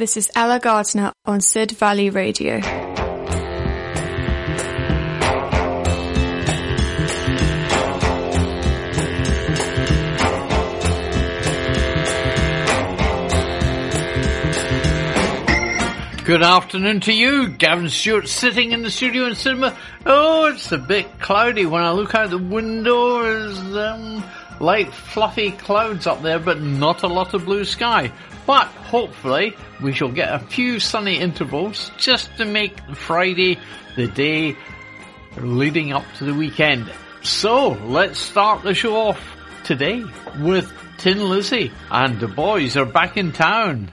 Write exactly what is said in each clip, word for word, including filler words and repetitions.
This is Ella Gardner on Sid Valley Radio. Good afternoon to you. Gavin Stewart sitting in the studio in Sidmouth. Oh, it's a bit cloudy. When I look out the window, there's um, light fluffy clouds up there, but not a lot of blue sky. But hopefully we shall get a few sunny intervals just to make Friday the day leading up to the weekend. So let's start the show off today with Tin Lizzie and the boys are back in town.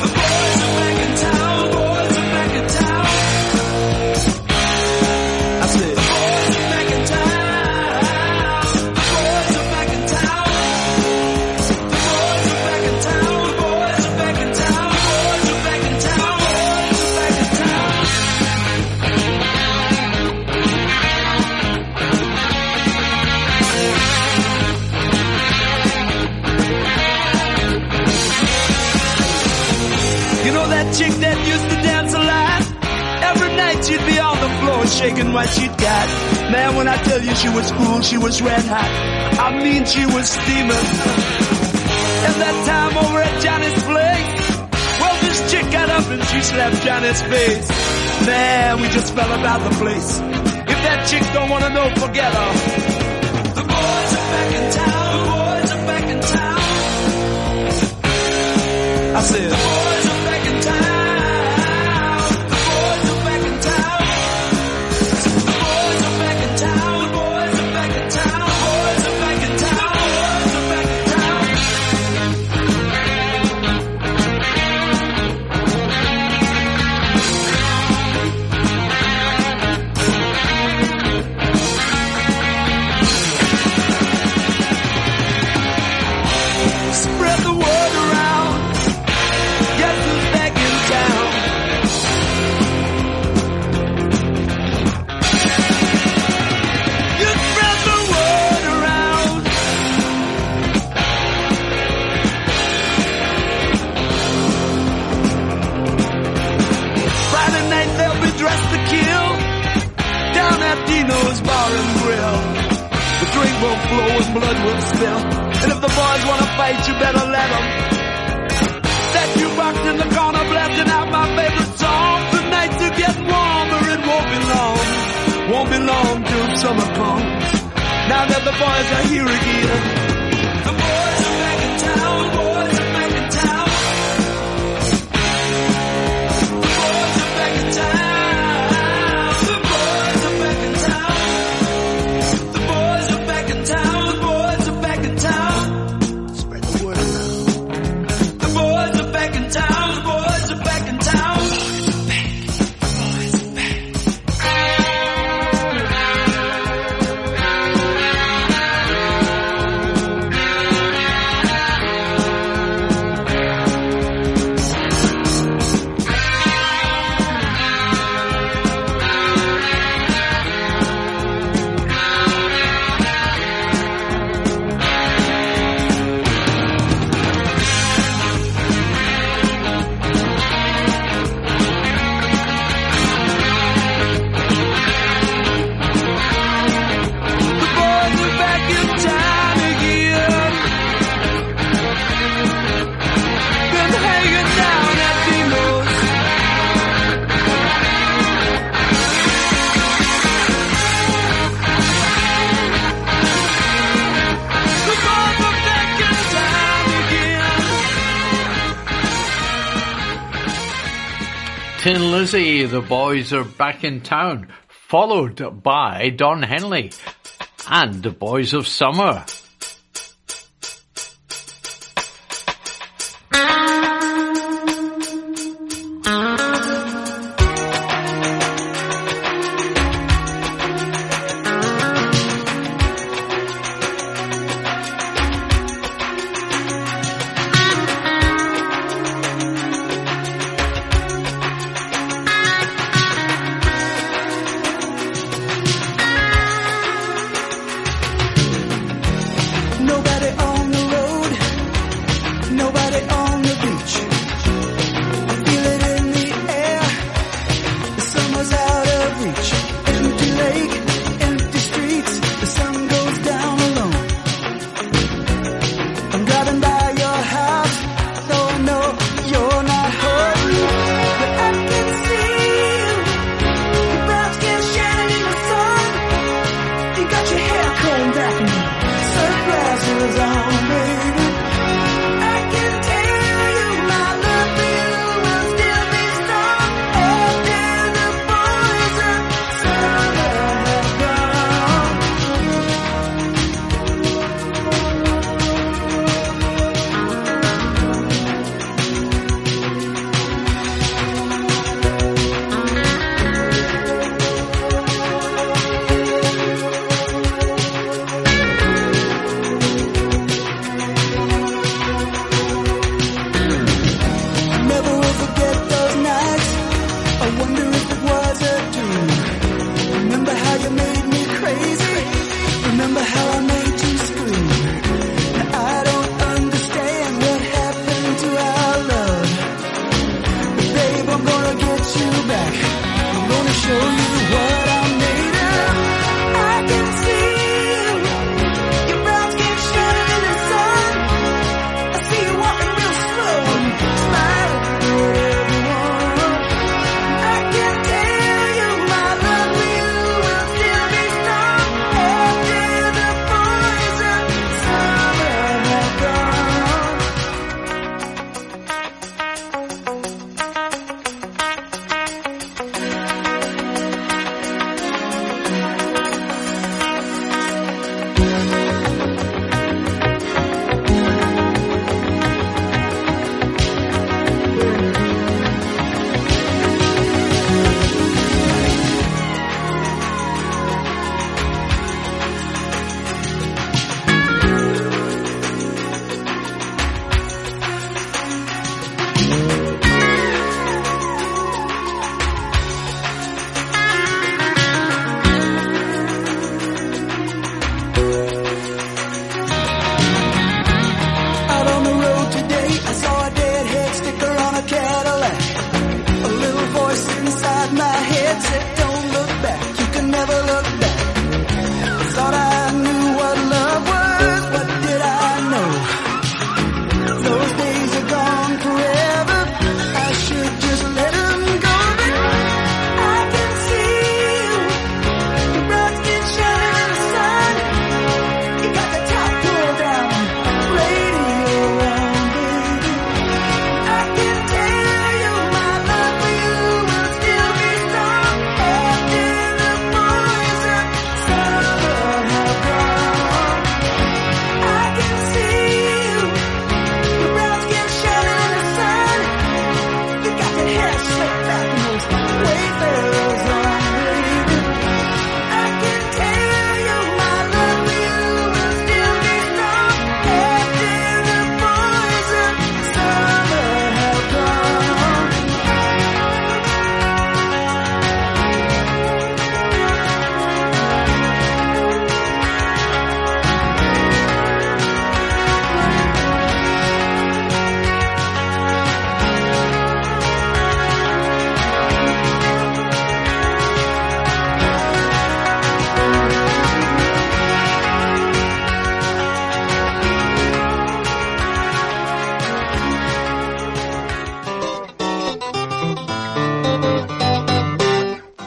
The boys are back in town, boys are back in town. I said, the boys are back in town, the boys are back in town. Chick that used to dance a lot. Every night she'd be on the floor shaking what she'd got. Man, when I tell you she was cool, she was red hot. I mean, she was steaming. And that time over at Johnny's place, well, this chick got up and she slapped Johnny's face. Man, we just fell about the place. If that chick don't wanna know, forget her. The boys are back in town. The boys are back in town. I said, the boys are back in town. Blood will spill, and if the boys wanna fight, you better let them. That jukebox in the corner blasting out my favorite song. The nights are getting warmer, it won't be long, won't be long till summer comes. Now that the boys are here again, the boys are back in town, boys are back in town. The boys are back in town. Tin Lizzie, The Boys Are Back in Town, followed by Don Henley and The Boys of Summer.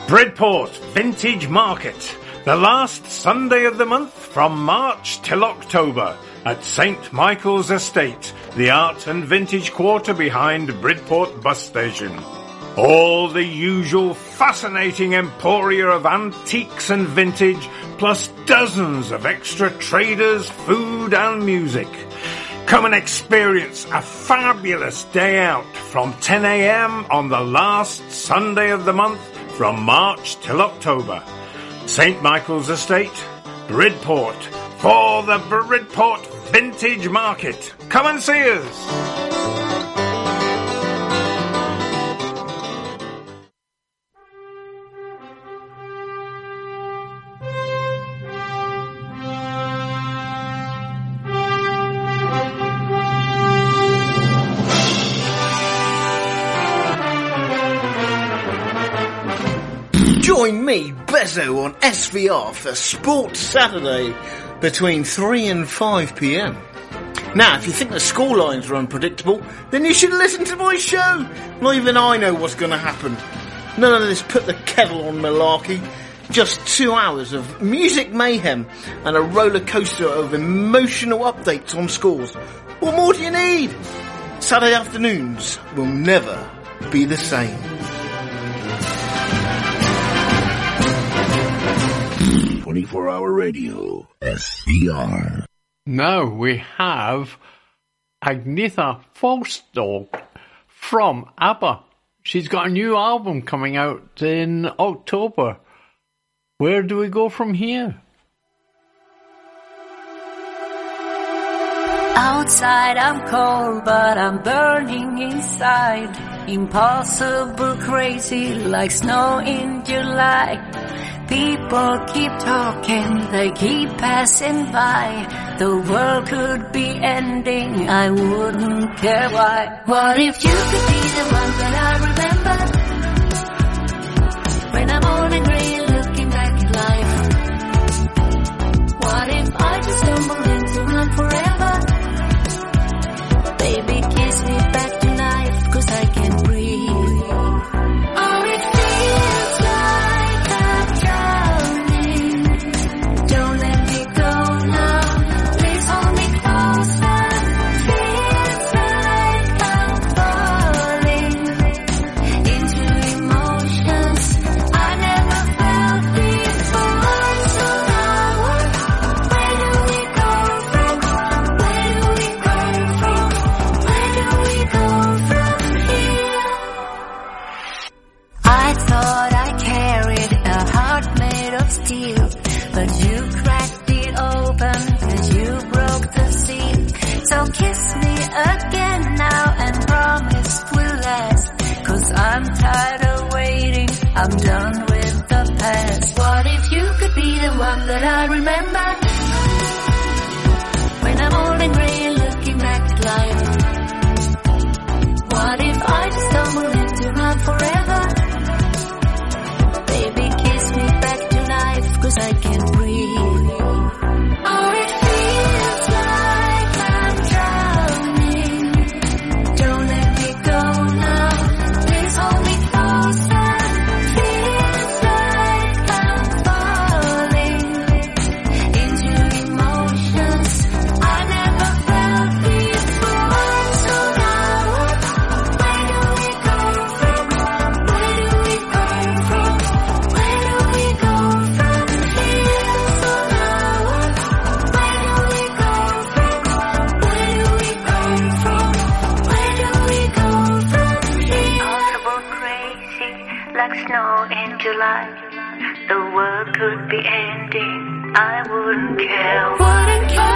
Bridport Vintage Market, the last Sunday of the month from March till October at Saint Michael's Estate, the art and vintage quarter behind Bridport Bus Station. All the usual fascinating emporia of antiques and vintage, plus dozens of extra traders, food and music. Come and experience a fabulous day out from ten a m on the last Sunday of the month from March till October. Saint Michael's Estate, Bridport, for the Bridport Vintage Market. Come and see us! Join me, Bezo, on S V R for Sports Saturday between three and five p m. Now, if you think the score lines are unpredictable, then you should listen to my show. Not even I know what's going to happen. None of this put the kettle on malarkey. Just two hours of music mayhem and a roller coaster of emotional updates on scores. What more do you need? Saturday afternoons will never be the same. twenty-four hour radio, S B R. Now we have Agnetha Fältskog from ABBA. She's got a new album coming out in October. Where do we go from here? Outside I'm cold, but I'm burning inside. Impossible crazy, like snow in July. People keep talking, they keep passing by. The world could be ending, I wouldn't care why. What if you could be the one that I remember? When I'm old and grey and looking back at life. What if I just stumbled into one forever? Baby, kiss me back to life, cause I can't breathe. Oh, it feels like I'm done with the past. What if you could be the one that I remember? When I'm old and grey and looking back at life. What if I just stumbled into love forever? Baby, kiss me back to life, cause I can't breathe. Oh, it feels like I'm drowning. Don't let me go now. Please hold me close. The world could be ending, I wouldn't care. Wouldn't care.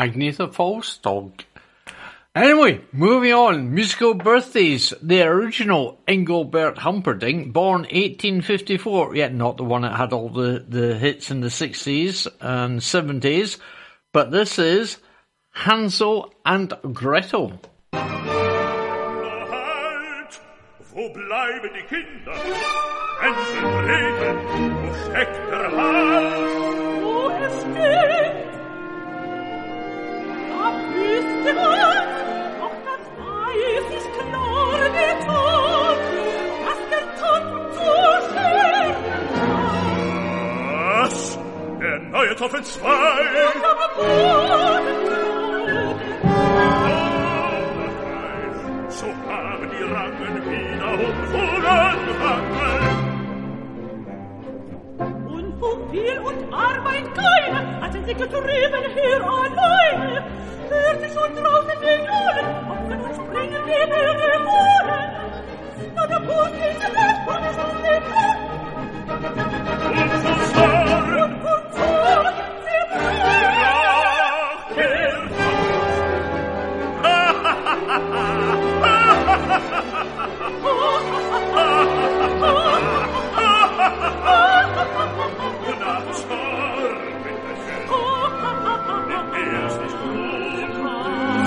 Agnetha Fältskog Anyway, moving on, musical birthdays. The original Engelbert Humperdinck, born eighteen fifty-four, yet not the one that had all the, the hits in the sixties and seventies, but this is Hansel and Gretel. Wo bleiben die Kinder? Hänsel und Gretel, wo steckt der Hals? Wo es geht, da fließt der Hals, doch das Eis ist klar getan, dass der Topf zu schwer war. Was? Der neue Topf in zwei? Und am Boden trug. So haben die Rangen wie und um viel und Arbeit keine, hatten sie getrieben hier alleine. Hörte schon draußen den Jungen, Opfern und Springen, die Berge wohnen. Na, der Boot ist in der Spanne schon den Kopf. Und so fahren, und kurz fahren, sie fahren.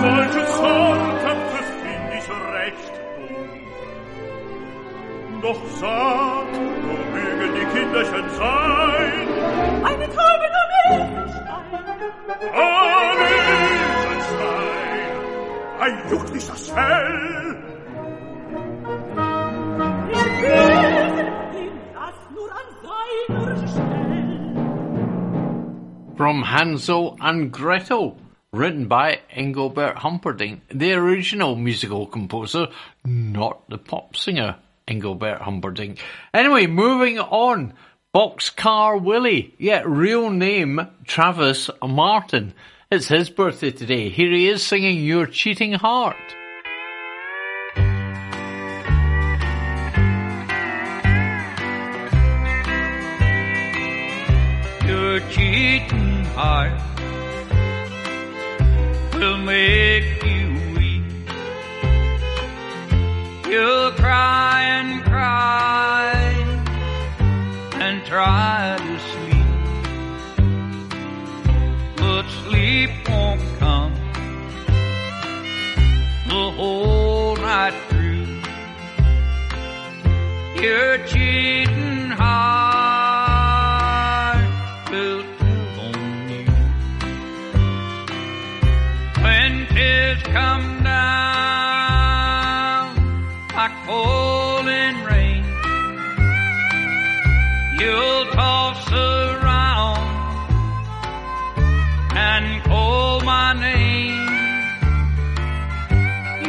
Solche Zornköpfe find ich recht dumm. Doch satt, wo mögen die Kinderchen sein? Eine Taube am Esenstein. Am Esenstein. Ein juckt nicht das Fell. Der Besen, den lass nur an seiner Stelle. From Hansel and Gretel. Written by Engelbert Humperdinck, the original musical composer, not the pop singer, Engelbert Humperdinck. Anyway, moving on, Boxcar Willie, yet real name Travis Martin. It's his birthday today. Here he is singing Your Cheating Heart. Your cheating heart will make you weep. You'll cry and cry and try to sleep, but sleep won't come the whole night through. Your cheating heart will when tears come down like coal and rain, you'll toss around and call my name.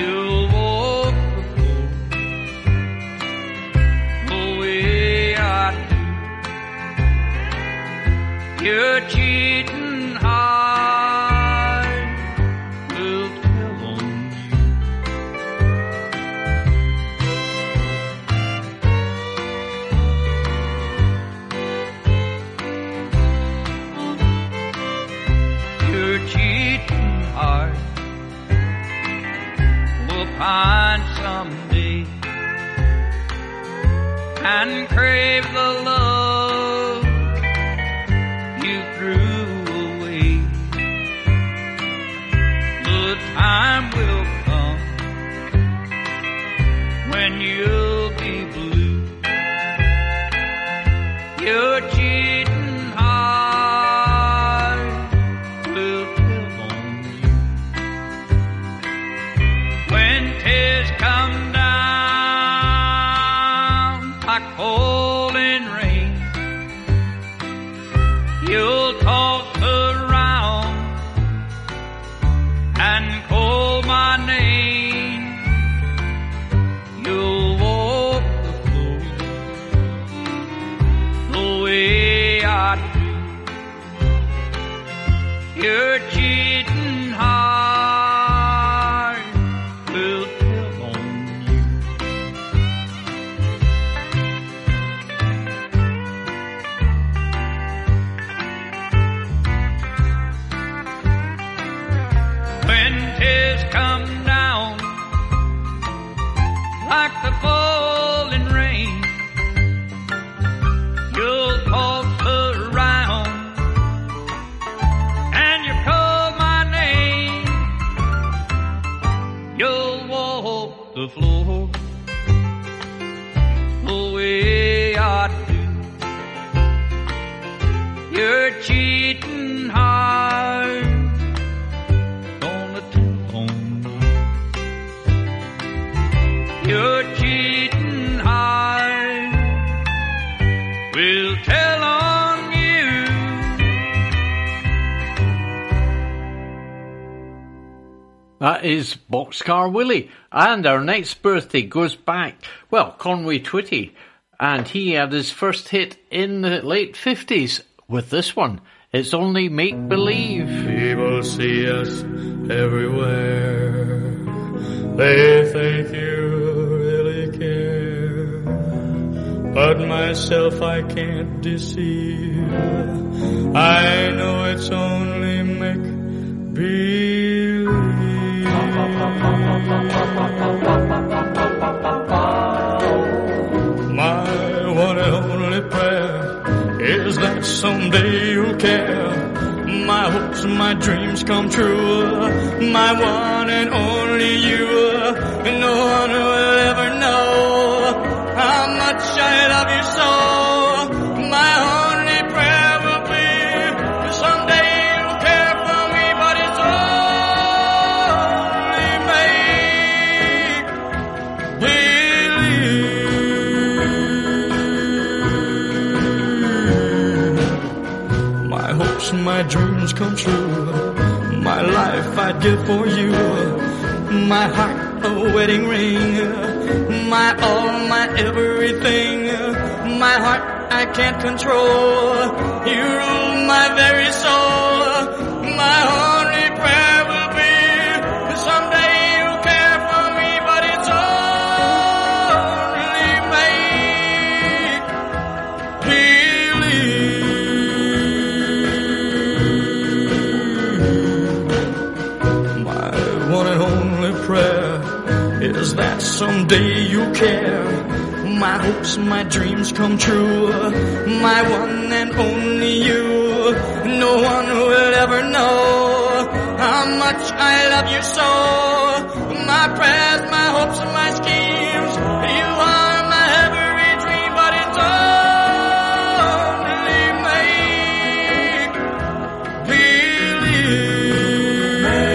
You'll walk the way I do. Your cheating heart find someday and crave the love you threw away. The time will come when you'll be blue. Your cheating heart will live on you when tears come down like coal and rain. You'll toss around and call my name. You'll walk the floor the way I do. Your cheating heart come now. will tell on you. That is Boxcar Willie. And our next birthday goes back, well, Conway Twitty. And he had his first hit in the late fifties with this one. It's only make-believe. People see us everywhere. They think you really care. But myself I can't deceive. I know it's only make-believe. My one and only prayer is that someday you'll care. My hopes, my dreams come true. My one and only you. No one will ever know how much I love you so. My only prayer will be someday you'll care for me, but it's only make believe. My dreams come true. My life I'd give for you. My heart a wedding ring. My all, my everything. My heart I can't control. You rule my very soul. My only is that someday you care. My hopes, my dreams come true. My one and only you. No one will ever know how much I love you so. My prayers, my hopes, my schemes. You are my every dream, but it's only make-believe.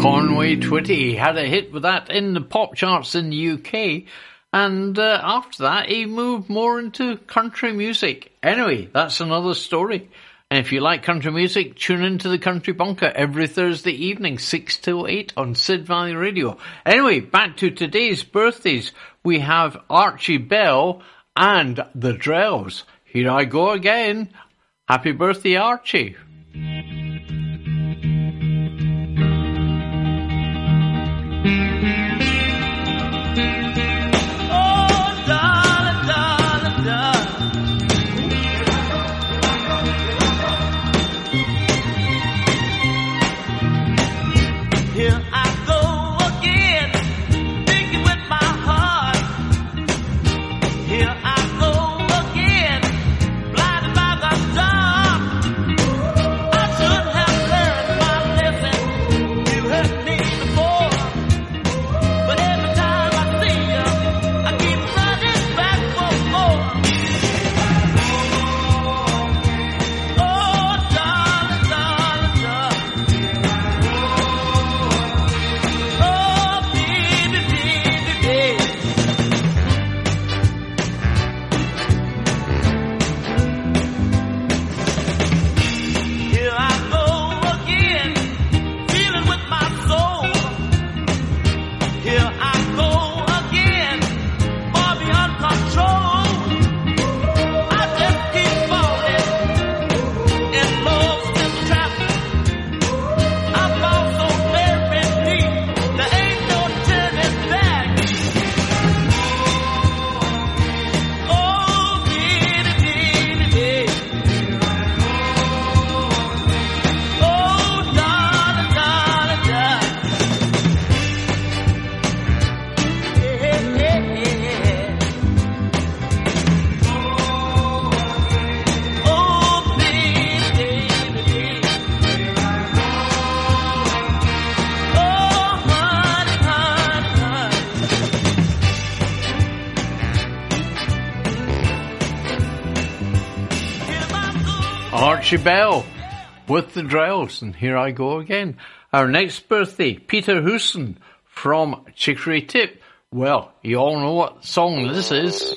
Conway Twitty had a hit with that in the pop charts in the U K, and uh, after that he moved more into country music. Anyway, that's another story. And if you like country music, tune into the Country Bunker every Thursday evening, six till eight on Sid Valley Radio. Anyway, back to today's birthdays. We have Archie Bell and the Drells. Here I go again. Happy birthday, Archie. Archie Bell with the Drells, and here I go again. Our next birthday, Peter Hooson from Chicory Tip. Well, you all know what song this is.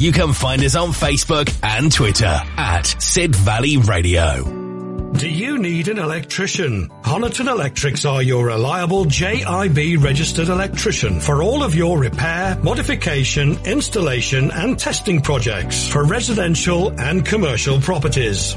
you can find us on Facebook and Twitter at Sid Valley Radio. Do you need an electrician? Honiton Electrics are your reliable J I B registered electrician for all of your repair, modification, installation and testing projects for residential and commercial properties.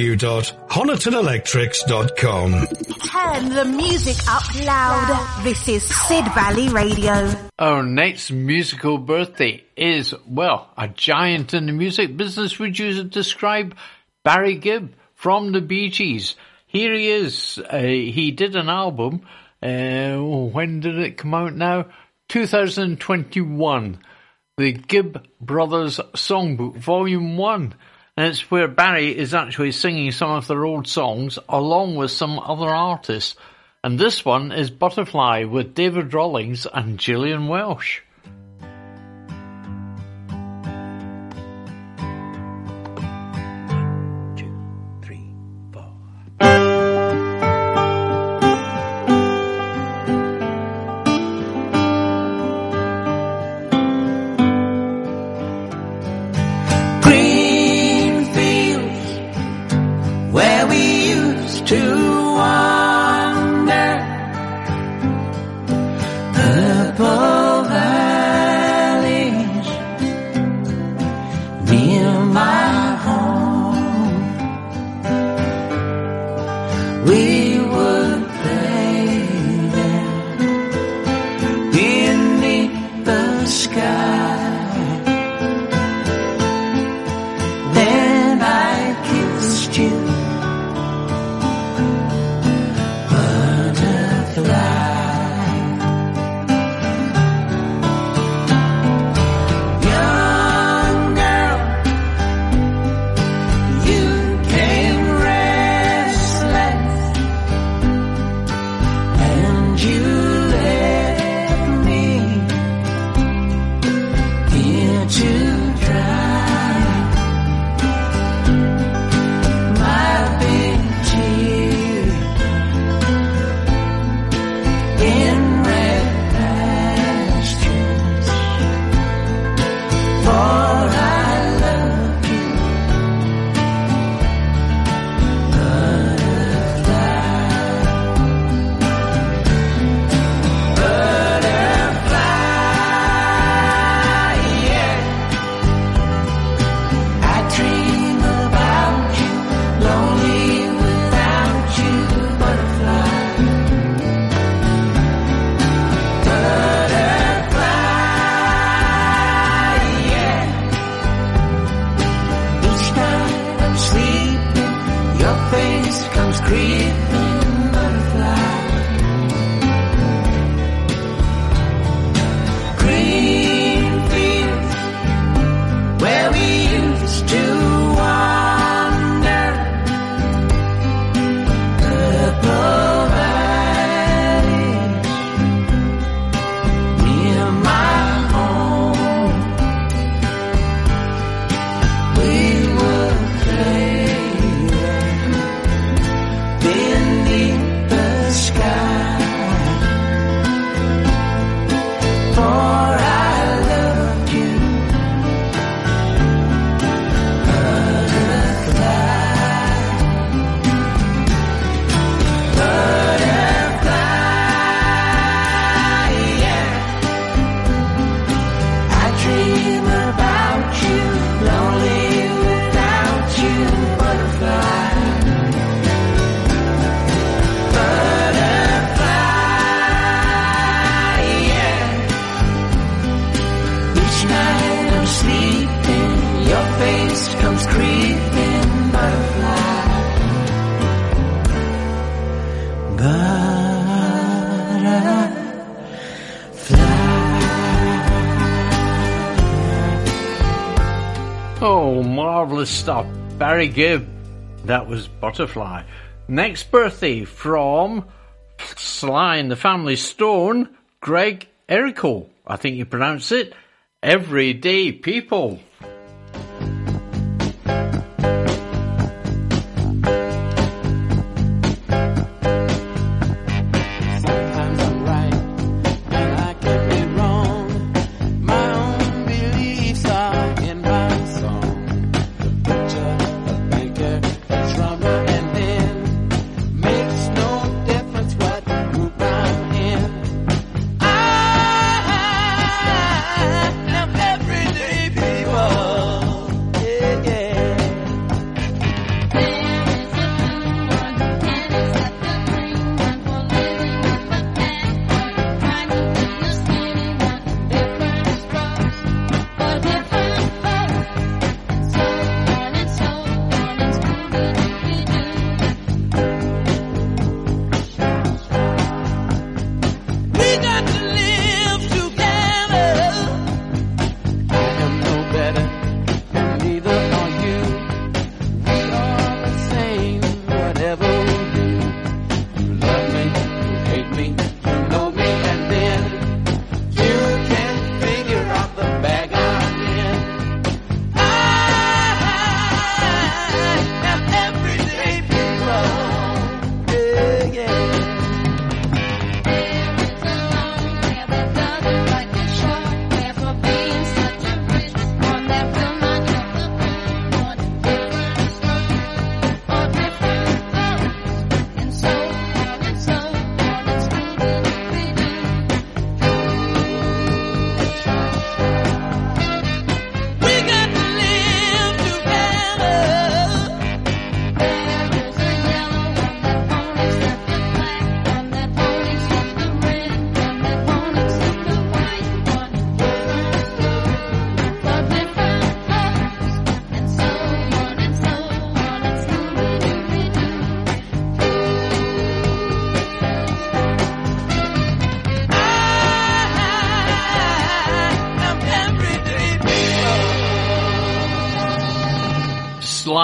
w dot honiton electrics dot com. Turn the music up louder. This is Sid Valley Radio. Our next musical birthday is, well, a giant in the music business, would you describe? Barry Gibb from the Bee Gees. Here he is. Uh, he did an album. Uh, when did it come out now? twenty twenty-one. The Gibb Brothers Songbook, Volume one. and it's where Barry is actually singing some of their old songs along with some other artists. And this one is Butterfly with David Rawlings and Gillian Welsh. Stuff Barry Gibb, that was Butterfly. Next birthday from Sly and the Family Stone, Greg Errico, I think you pronounce it, Everyday People.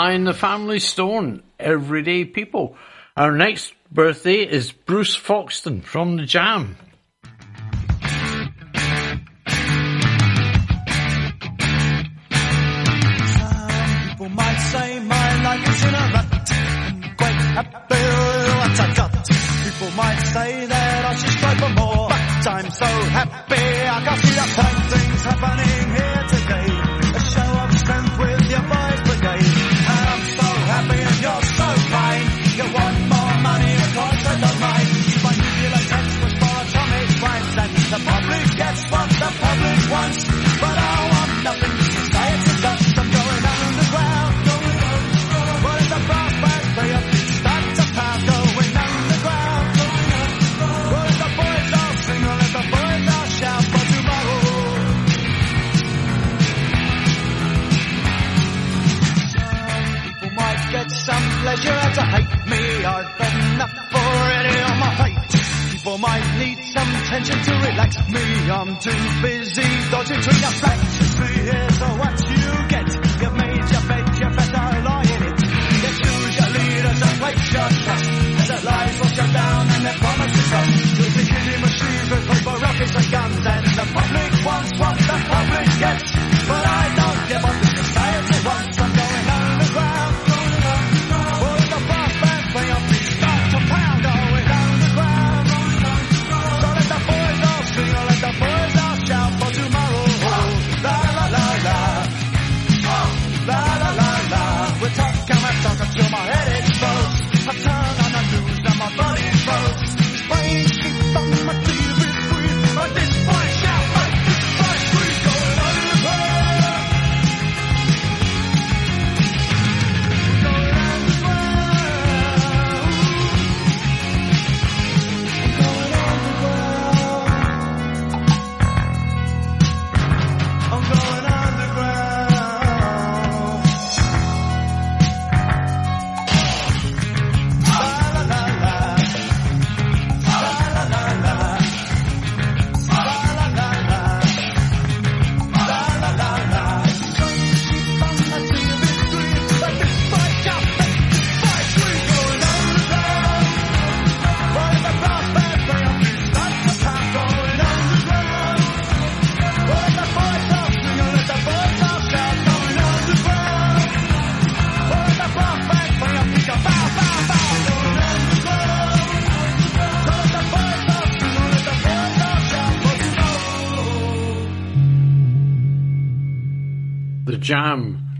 behind the family stone, everyday people. Our next birthday is Bruce Foxton from The Jam. Some people might say my life is in a rut, I'm quite happy with what I got. People might say that I should strive for more, but I'm so happy I can't see the fine things happening here today. A show of strength with your boys brigade. I'm so happy and you're so fine. You want more money, of course I don't mind. My nuclear tax was for atomic crimes, and the public gets what the public wants. But I want nothing, society sucks. I'm going underground, going underground. What is the prospect way up? Start to pound, going underground, going underground. What if the boys all sing, or if the boys all shout for tomorrow? Some people might get some pleasure out of hate. Me, I've had enough already on my plate. People might need some tension to relax me. I'm too busy dodging through your flat. Three years of what you get. You've made your bed, you better lie in it. You choose your leaders and place your trust. And their lies will shut down and their promises run. You'll be killing machines with paper rockets and guns. And the public wants what the public gets. But I don't give up the society wants. I'm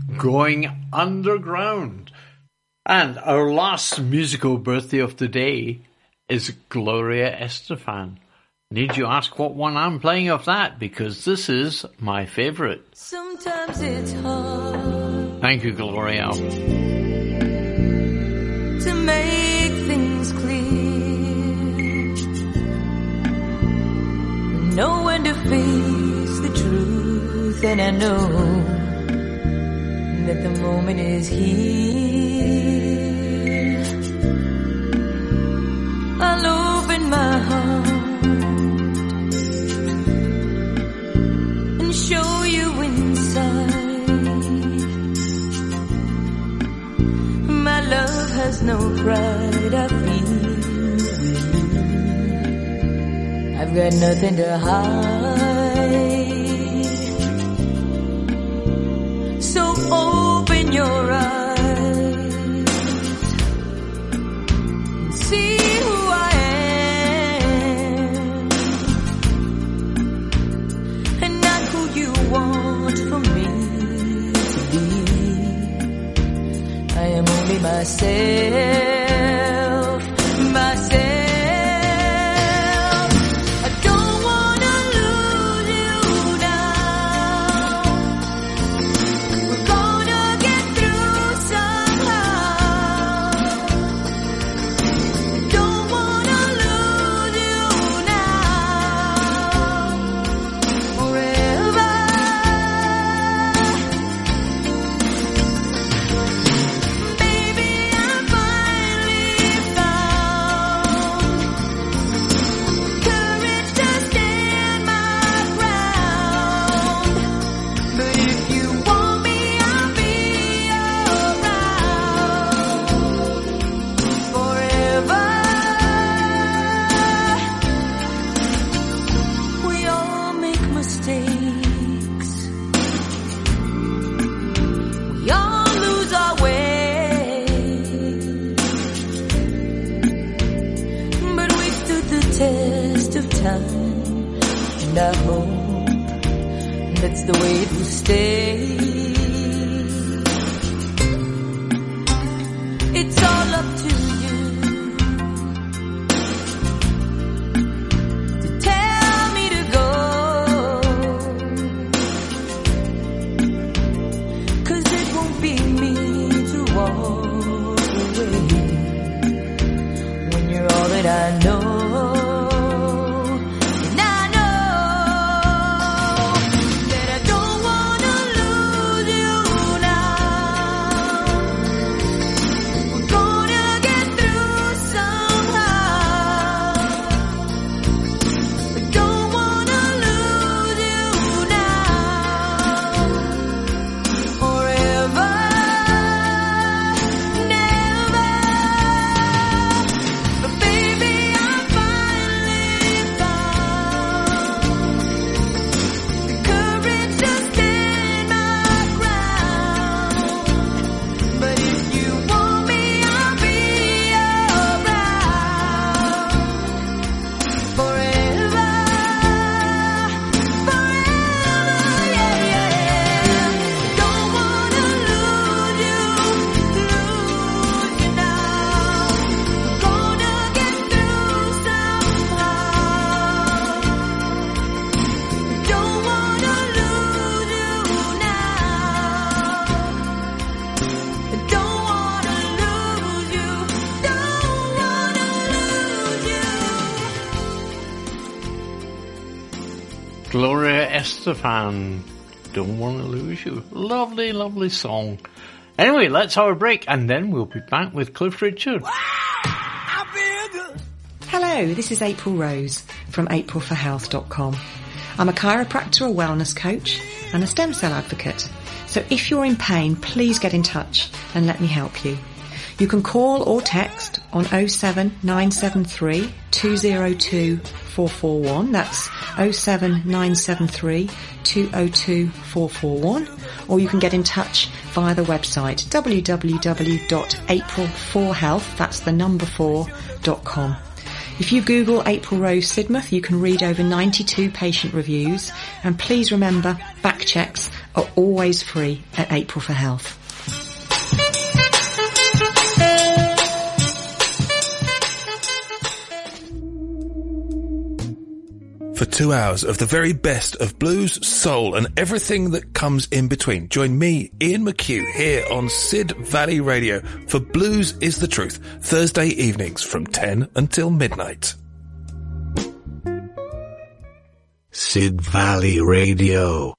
going underground. Jam, going underground. And our last musical birthday of the day is Gloria Estefan. Need you ask what one I'm playing of that, because this is my favourite. Sometimes it's hard. Thank you, Gloria. To make things clear, know when to face the truth, and I know that the moment is here. I'll open my heart and show you inside. My love has no pride, I feel. I've got nothing to hide. So open your eyes and see who I am, and not who you want for me to be. I am only myself, myself. time, and I hope that's the way it will stay. It's all up to you to tell me to go, 'cause it won't be me to walk away when you're all that I know. Fan, don't want to lose you. Lovely, lovely song. Anyway, let's have a break and then we'll be back with Cliff Richard. Hello, this is April Rose from april for health dot com. I'm a chiropractor, a wellness coach and a stem cell advocate. So if you're in pain, please get in touch and let me help you. You can call or text on oh seven nine seven three two oh two four four one. That's oh seven nine seven three two oh two four four one. Or you can get in touch via the website w w w dot april four health, that's the number four dot com. If you Google April Rose Sidmouth, you can read over ninety-two patient reviews. And please remember, back checks are always free at April for Health. For two hours of the very best of blues, soul and everything that comes in between, join me, Ian McHugh, here on Sid Valley Radio for Blues is the Truth, Thursday evenings from ten until midnight. Sid Valley Radio.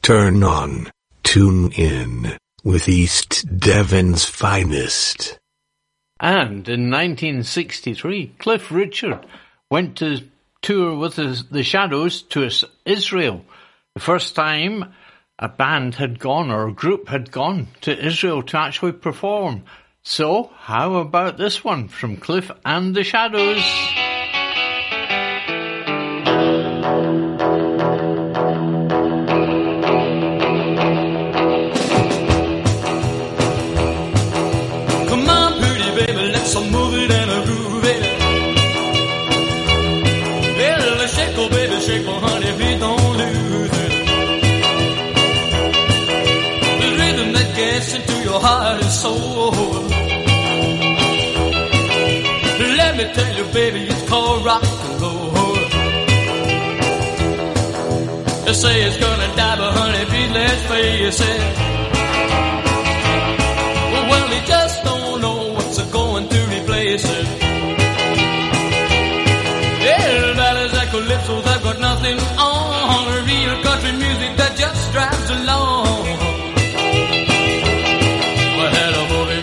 Turn on, tune in with East Devon's finest. And in nineteen sixty-three, Cliff Richard went to tour with the Shadows to Israel. The first time a band had gone or a group had gone to Israel to actually perform. So how about this one from Cliff and the Shadows? Come on, pretty baby, let's all move it and a groove it. Oh, baby, shake my heart if you don't lose it. The rhythm that gets into your heart and soul. Let me tell you, baby, it's called rock and roll. They say it's gonna die, but honey, please, let's face it. Well, they just don't know what's going to replace it. Calypso, I've got nothing on. Real country music that just drives along. Well, hello, boy.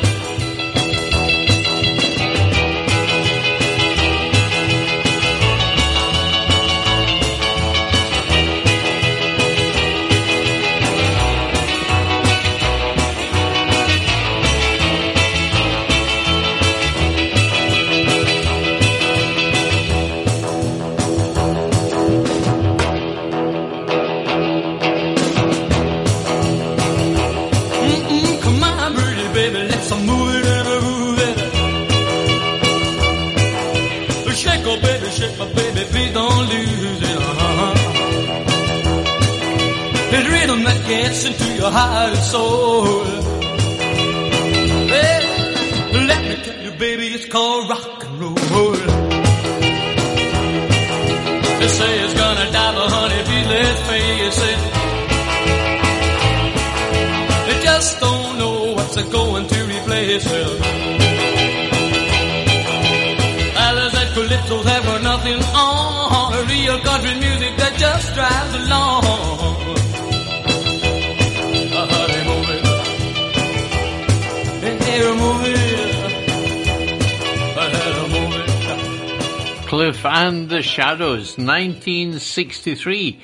don't lose it, uh-huh. It's rhythm that gets into your heart and soul. Hey, let me tell you, baby, it's called rock and roll. They say it's gonna die, but honey, please let's face it, they just don't know what's going to replace it. Calypsos have got nothing on, real country music that just drives along. Uh, they move it, they move it, they move it. Cliff and the Shadows, nineteen sixty-three.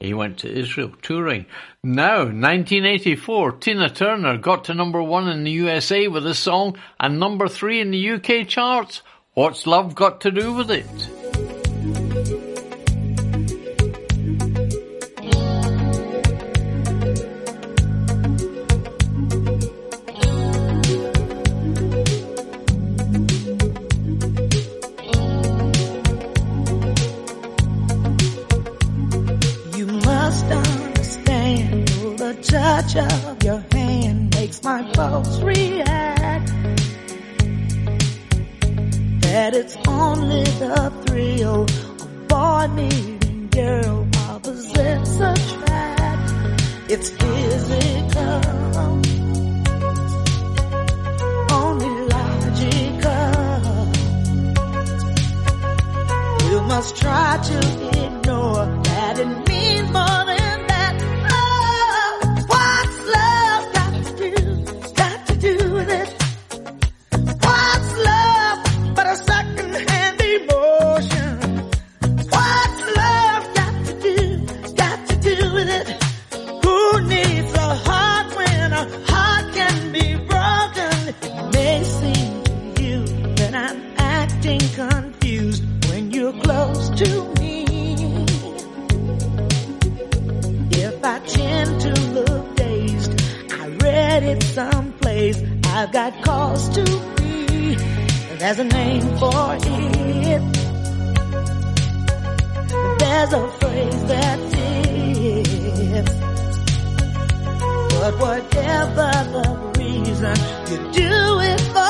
He went to Israel touring. Now, nineteen eighty-four, Tina Turner got to number one in the U S A with a song and number three in the U K charts. What's love got to do with it? You must understand, the touch of your hand makes my pulse react. That it's only the thrill of boy meeting girl, opposites attract. It's physical, only logical. You must try to ignore that it means more than that. Oh, what's love got to do, got to do with it? Close to me, if I tend to look dazed, I read it someplace, I've got cause to be, there's a name for it, there's a phrase that's it, but whatever the reason, you do it for me.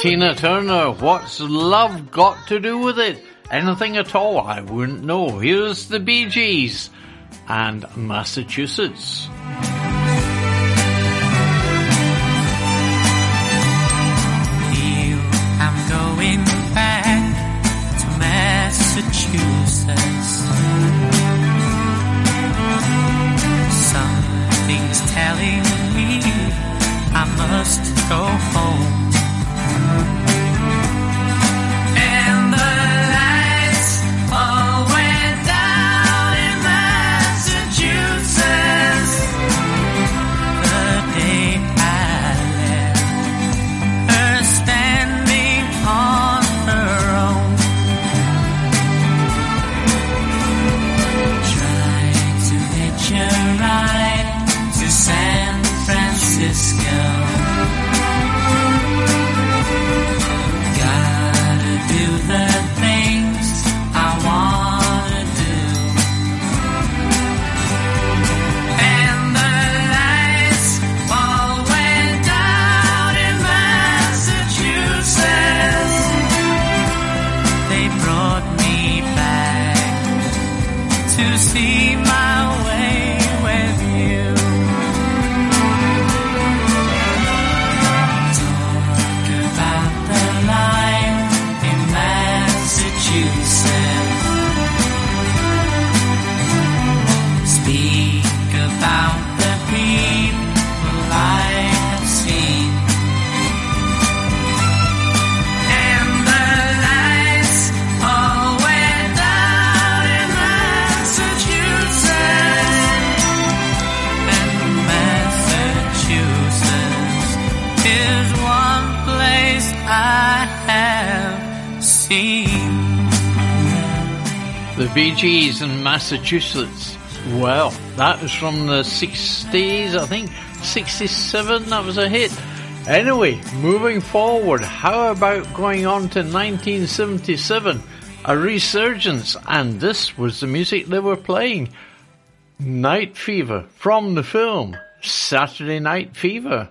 Tina Turner, what's love got to do with it? Anything at all? I wouldn't know. Here's the Bee Gees and Massachusetts. Here I'm going back to Massachusetts. Something's telling me I must go home. And the lights all went down in Massachusetts the day I left her standing on her own. see. The Bee Gees in Massachusetts. Well, that was from the sixties, I think. sixty-seven, that was a hit. Anyway, moving forward, how about going on to nineteen seventy-seven? A resurgence, and this was the music they were playing. Night Fever, from the film Saturday Night Fever.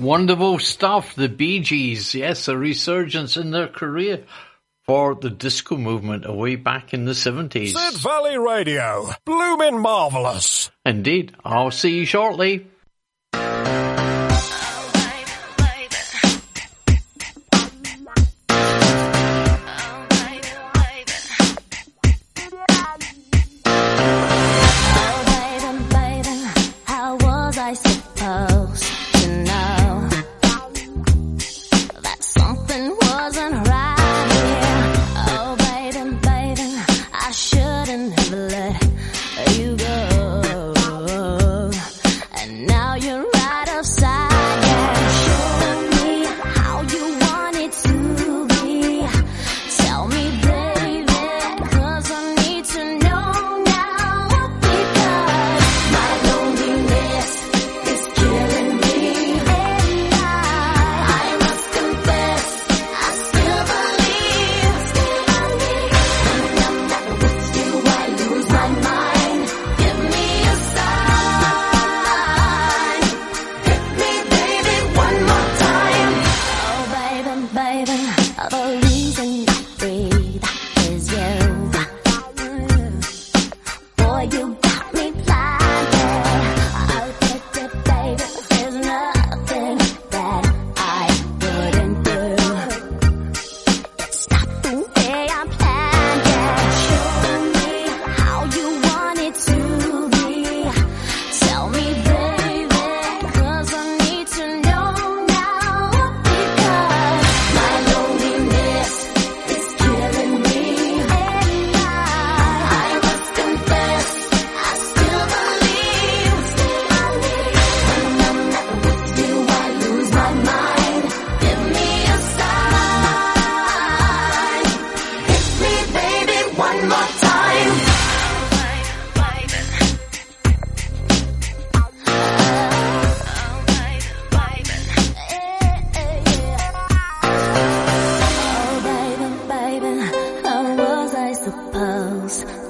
Wonderful stuff, the Bee Gees, yes, a resurgence in their career for the disco movement way back in the seventies. Sid Valley Radio, bloomin' marvellous. Indeed, I'll see you shortly.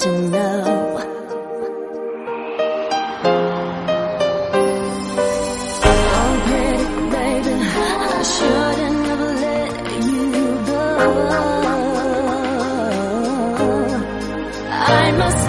to know. Oh, pretty baby, I shouldn't have let you go. I must.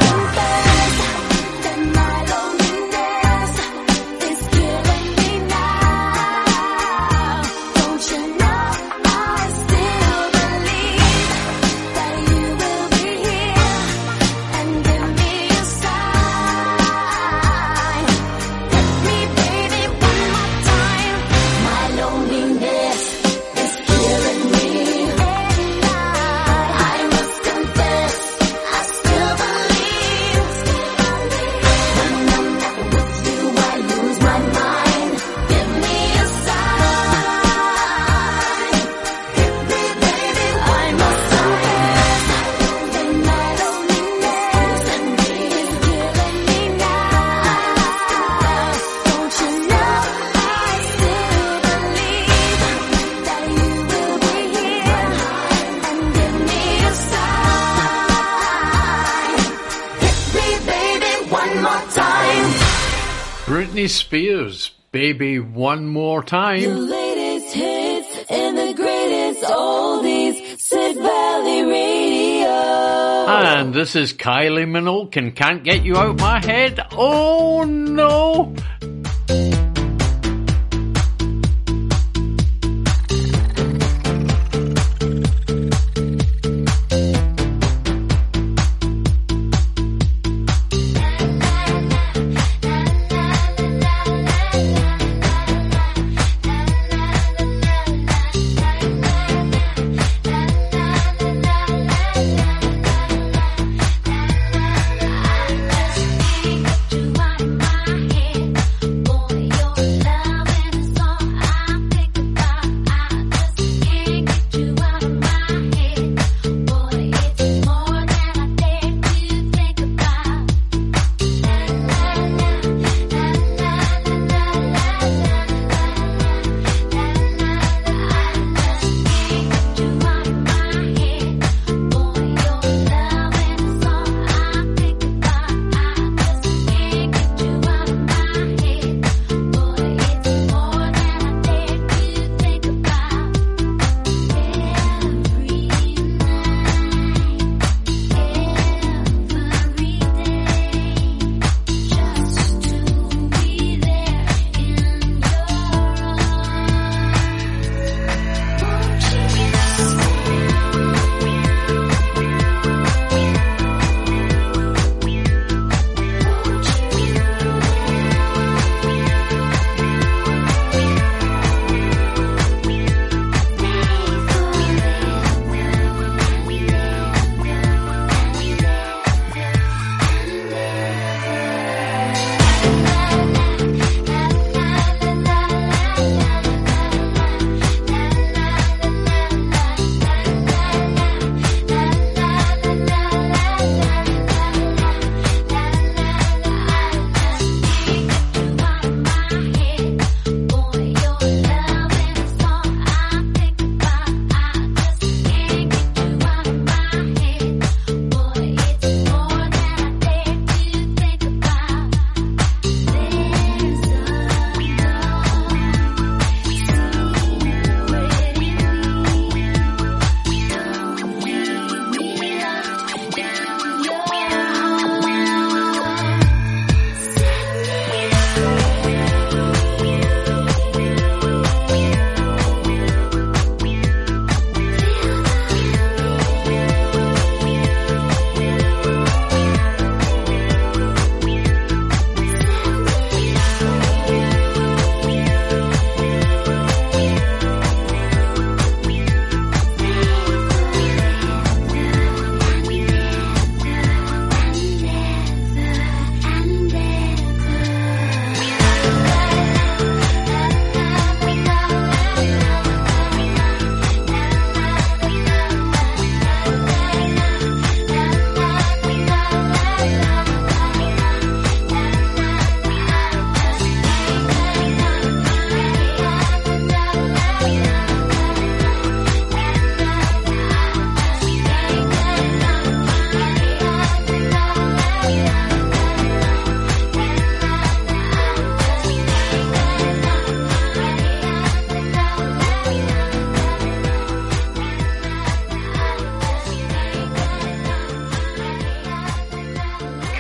Spears, baby, one more time. The latest hits and the greatest oldies, Sid Valley Radio. And this is Kylie Minogue and Can't Get You Out My Head. Oh no.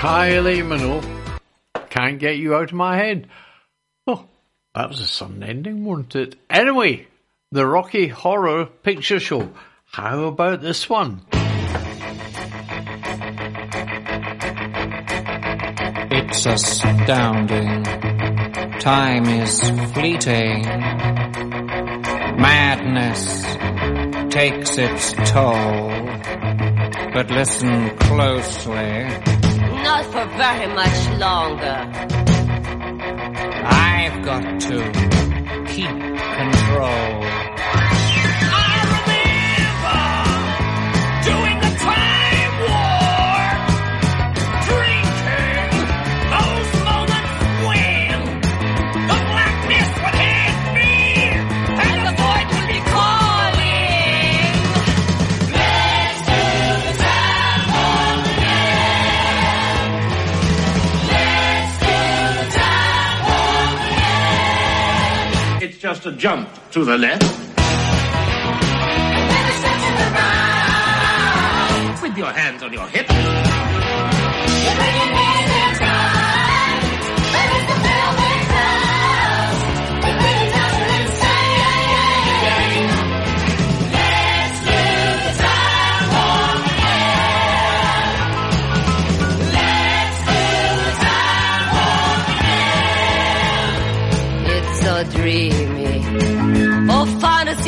Kyle Eamonall, can't get you out of my head. Oh, that was a sudden ending, wasn't it? Anyway, the Rocky Horror Picture Show. How about this one? It's astounding. Time is fleeting. Madness takes its toll. But listen closely. Not for very much longer. I've got to keep control. Just a jump to the left. And then a step to the right. With your hands on your hips. You're bringing me to time. Where is the velvet house? It really doesn't insane. Let's do the time warp again. Let's do the time warp again. It's a dream.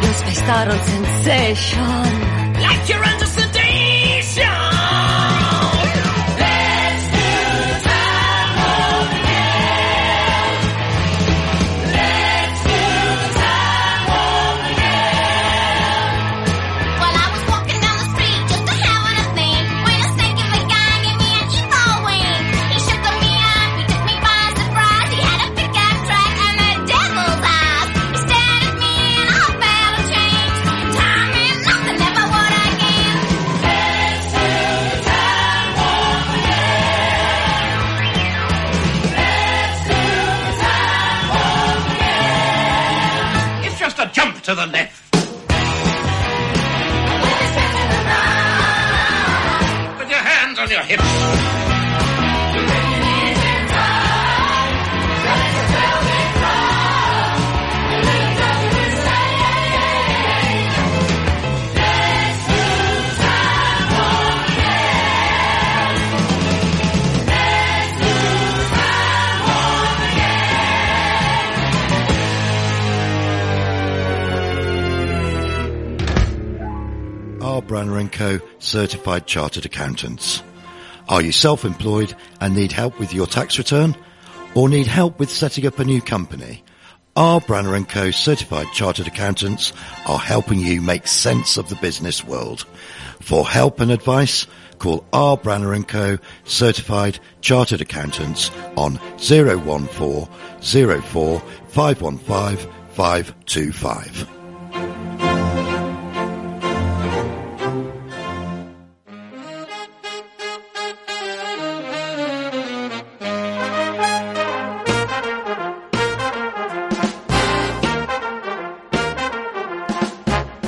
You're spaced out on sensation, like you're under sedation. To the left. With your step to the right. With your hands on your hips. You're bringing me inside. That is a velvet rope. You're really talking insane. Let's do time warp again. Let's do time warp again. R. Branner and Co. Certified Chartered Accountants. Are you self-employed and need help with your tax return? Or need help with setting up a new company? R. Branner and Co. Certified Chartered Accountants are helping you make sense of the business world. For help and advice, call R. Branner and Co. Certified Chartered Accountants on oh one four, oh four, five one five, five two five.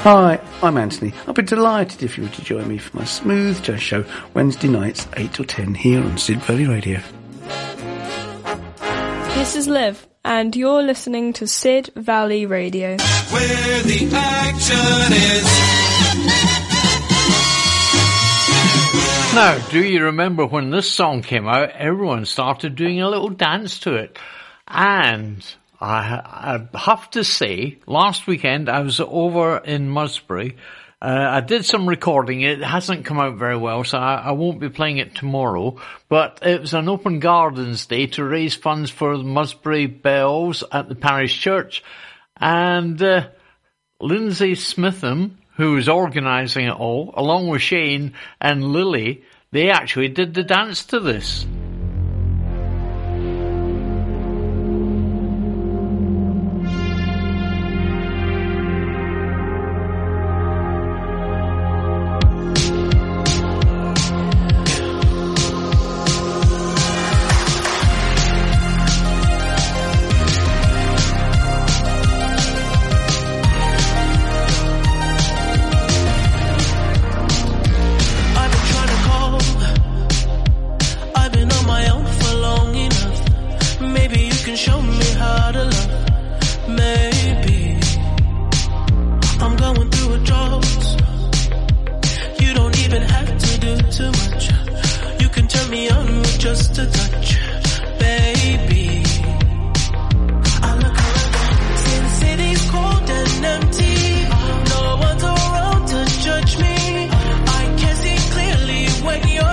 Hi, I'm Anthony. I'd be delighted if you were to join me for my smooth jazz show Wednesday nights eight till ten here on Sid Valley Radio. This is Liv, and you're listening to Sid Valley Radio. Where the action is. Now, do you remember when this song came out, everyone started doing a little dance to it? And I have to say, last weekend I was over in Musbury. Uh, I did some recording. It hasn't come out very well, so I, I won't be playing it tomorrow. But it was an open gardens day to raise funds for the Musbury Bells at the parish church. And uh, Lindsay Smitham, who was organising it all, along with Shane and Lily, they actually did the dance to this. on my own for long enough. Maybe you can show me how to love. Maybe I'm going through a drought. You don't even have to do too much. You can turn me on with just a touch. Baby, I look around that Sin City's cold and empty. No one's around to judge me. I can see clearly when you're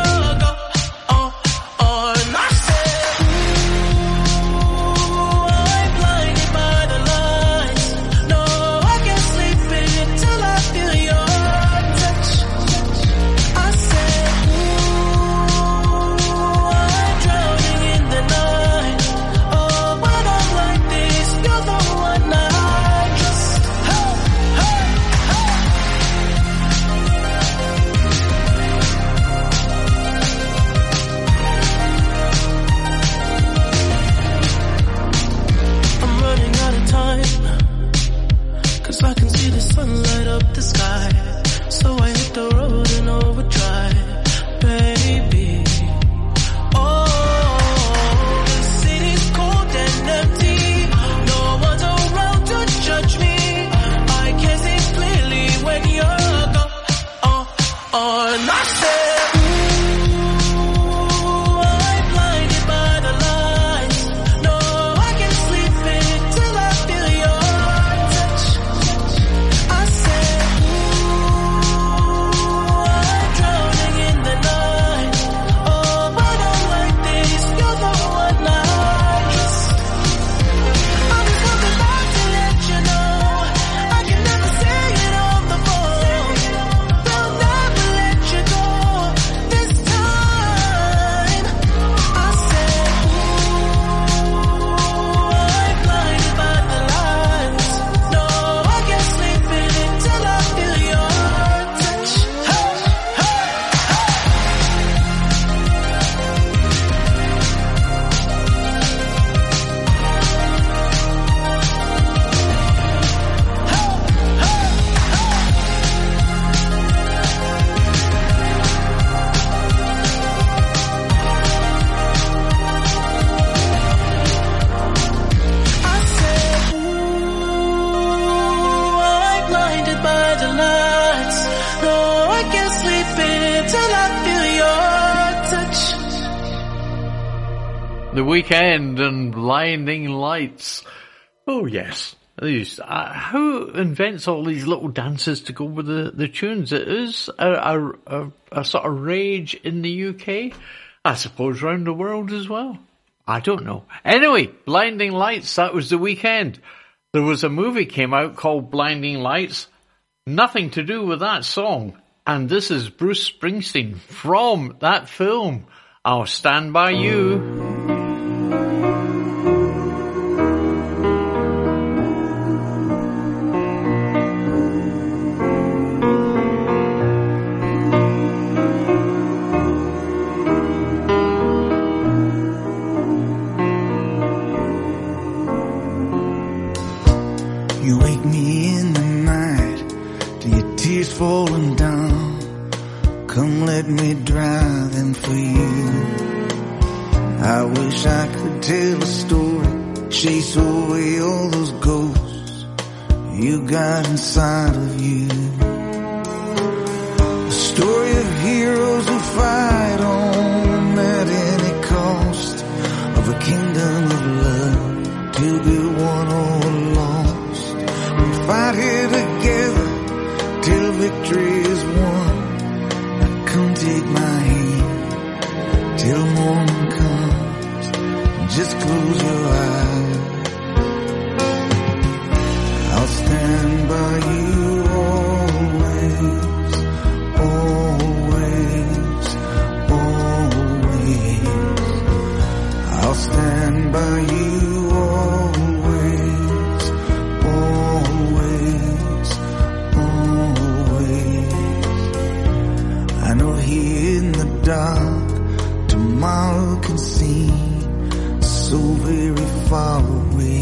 Weekend and Blinding Lights. Oh yes, these. Uh, who invents all these little dances to go with the, the tunes? It is a, a, a, a sort of rage in the U K, I suppose, round the world as well. I don't know. Anyway, Blinding Lights. That was the Weekend. There was a movie came out called Blinding Lights. Nothing to do with that song. And this is Bruce Springsteen from that film. I'll Stand By You. Falling down, come let me dry them for you. I wish I could tell a story, chase away all those ghosts you got inside of you. A story of heroes who fight on at any cost, of a kingdom of love to be won or lost. We fight here together till victory is won. Now come take my hand till morning comes. Just close your eyes. I'll stand by you always, always, always. I'll stand by you always. Here in the dark, tomorrow can seem so very far away.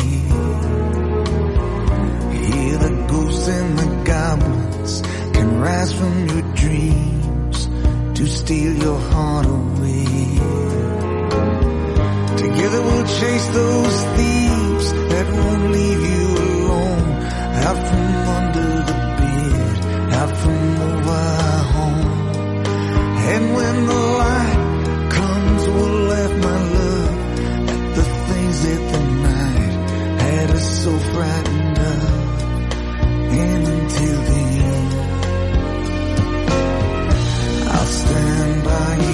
Here the ghosts and the goblins can rise from your dreams to steal your heart away. chase those thieves that won't leave you alone. Out from under the beard, out from over home. And when the light comes, we'll laugh, my love, at the things that the night had us so frightened of. And until the end, I'll stand by you.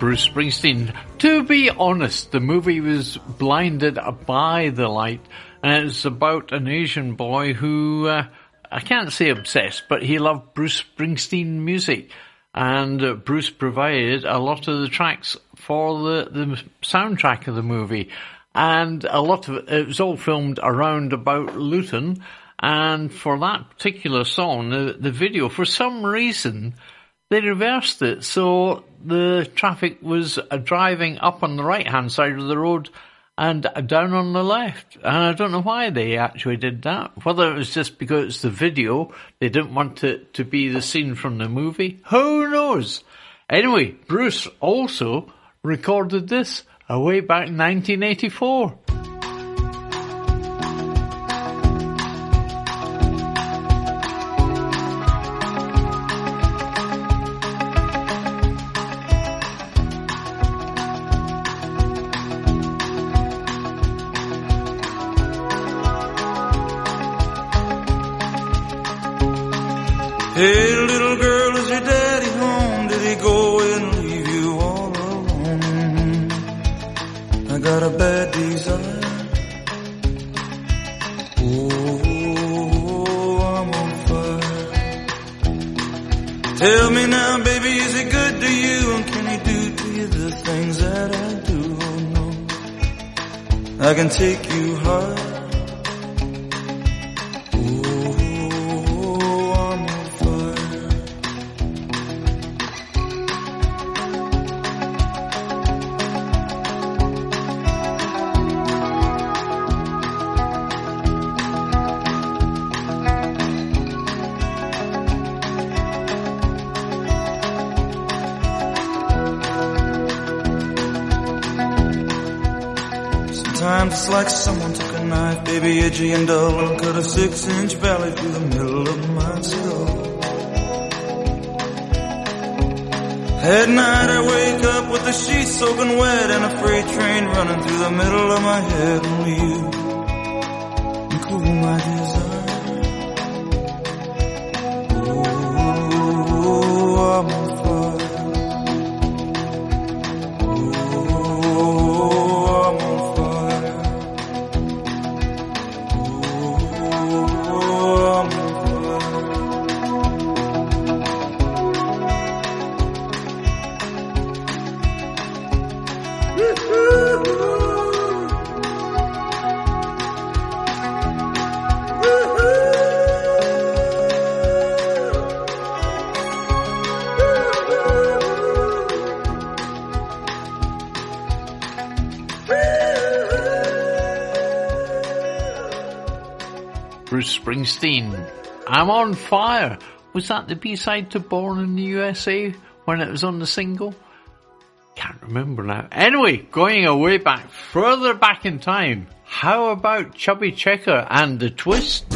Bruce Springsteen. To be honest, the movie was blinded by the light, and it's about an Asian boy who, uh, I can't say obsessed, but he loved Bruce Springsteen music, and uh, Bruce provided a lot of the tracks for the, the soundtrack of the movie, and a lot of it, it was all filmed around about Luton, and for that particular song, the, the video, for some reason, they reversed it, so the traffic was uh, driving up on the right-hand side of the road and down on the left. And I don't know why they actually did that. Whether it was just because it's the video, they didn't want it to be the scene from the movie. Who knows? Anyway, Bruce also recorded this uh, way back in nineteen eighty-four. Hey, little girl, is your daddy home? Did he go and leave you all alone? I got a bad desire. Oh, I'm on fire. Tell me now, baby, is he good to you? And can he do to you the things that I do? Oh, no, I can take you high. It's like someone took a knife, baby, edgy and dull, and cut a six-inch valley through the middle of my skull. At night I wake up with the sheets soaking wet and a freight train running through the middle of my head. Only you can cool my desire. Bruce Springsteen, I'm on Fire. Was that the B-side to Born in the U S A when it was on the single? Can't remember now. Anyway, going away back, further back in time, how about Chubby Checker and The Twist?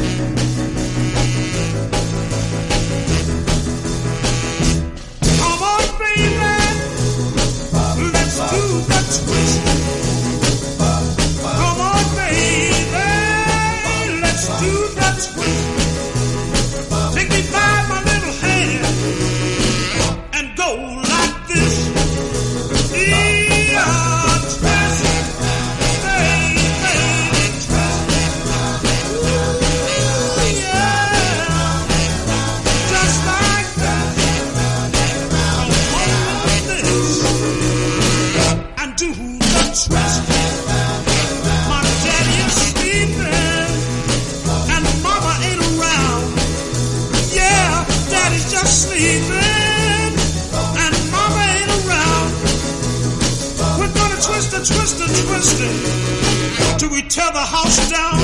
Till we tear the house down.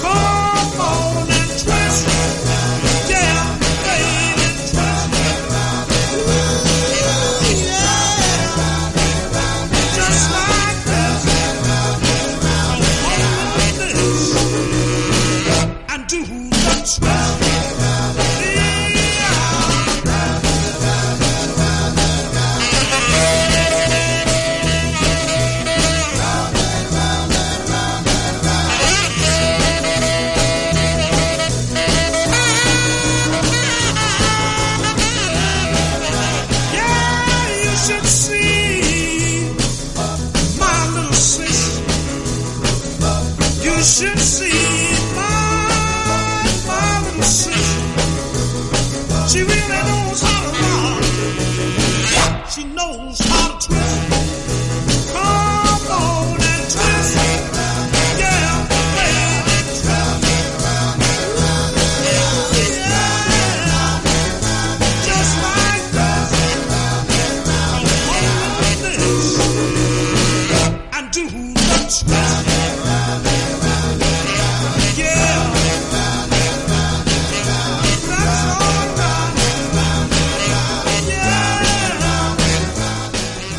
Come on and twist. Yeah, baby, twist. Yeah, just like this. Like this. And do the twist.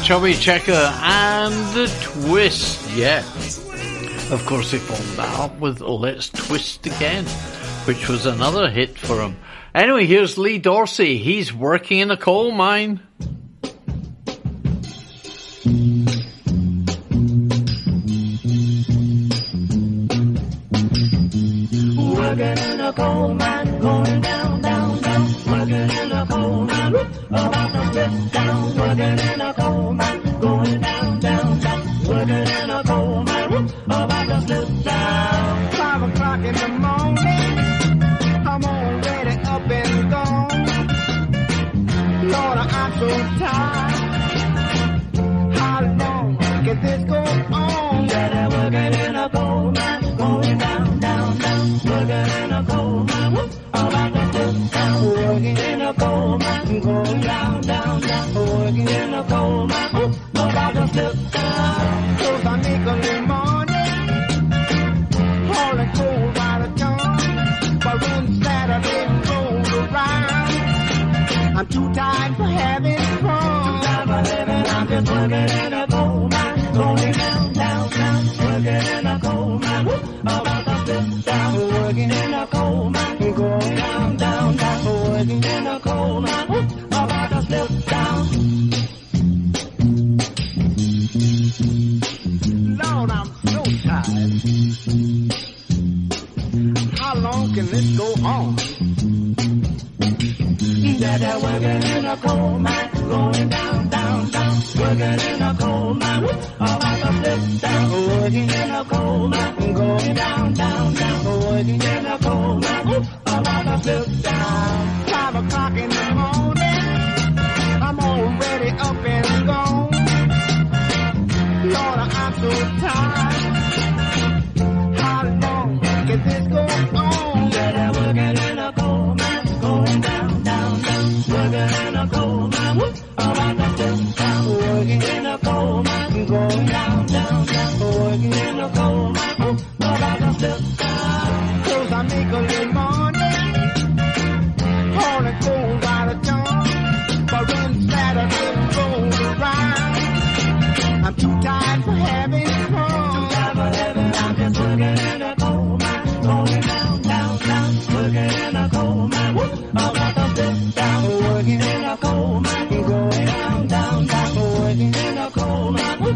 Chubby Checker and The Twist, yeah. Of course they followed that up with Let's Twist Again, which was another hit for them. Anyway, here's Lee Dorsey. He's working in a coal mine. Working in a coal mine, going down, down, down. Working in a coal mine, about to get down. Working in a coal mine, going down, down, down. Working in a coal mine, about to slip down. Five o'clock in the morning, I'm already up and gone. Lord, I'm so tired. How long can this go on? Yeah, they're working in a coal mine, going down, down, down. Working in a coal mine, about to slip down. Working in a coal mine, going down, down, down. Working in a coal mine, about to slip down. Cause I make a little money, all in coal by the time. But when Saturday rolls around, I'm too tired for having fun. Too tired for living, I'm just working in a coal mine, going down, down, down. Working in a coal mine, about to slip down. Working in a coal mine, going down, down, down. Working in a coal mine, about to slip down. Lord, I'm so tired. How long can this go on? Yeah, they're working in a coal mine, going down, down, down. Working in a coal mine, about to slip down. Working in a coal mine, going down, down, down. Working in a coal mine, about to slip down. Five o'clock in the morning, I'm already up and gone. Lord, I'm so tired. How long can this go on? Yeah, they're working in a coal mine, going down, down, down. Working in a coal mine, about to slip down. Working in a coal mine, going down, down, down. Working in a coal mine, about to slip down. early morning on a cold out of dawn. But when Saturday rolls around, I'm too tired for having fun. Too tired for having fun. I'm just working in a coal mine, going down, down, down. Working in a coal mine, whoop, I want to sit down. Working in a coal mine, going down, down, down. Working in a coal mine, whoop.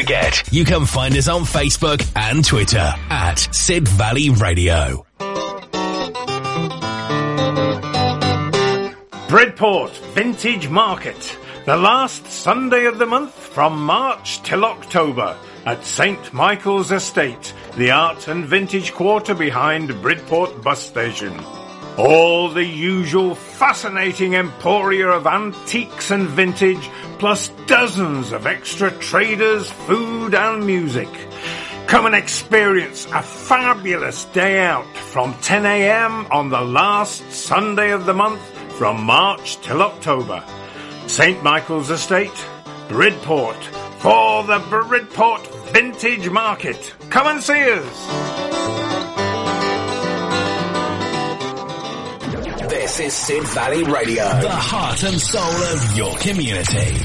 Forget. You can find us on Facebook and Twitter at Sid Valley Radio. Bridport Vintage Market, the last Sunday of the month from March till October at Saint Michael's Estate, the art and vintage quarter behind Bridport Bus Station. All the usual fascinating emporia of antiques and vintage, plus dozens of extra traders, food and music. Come and experience a fabulous day out from ten a.m. on the last Sunday of the month from March till October. Saint Michael's Estate, Bridport, for the Bridport Vintage Market. Come and see us. This is Sid Valley Radio, the heart and soul of your community.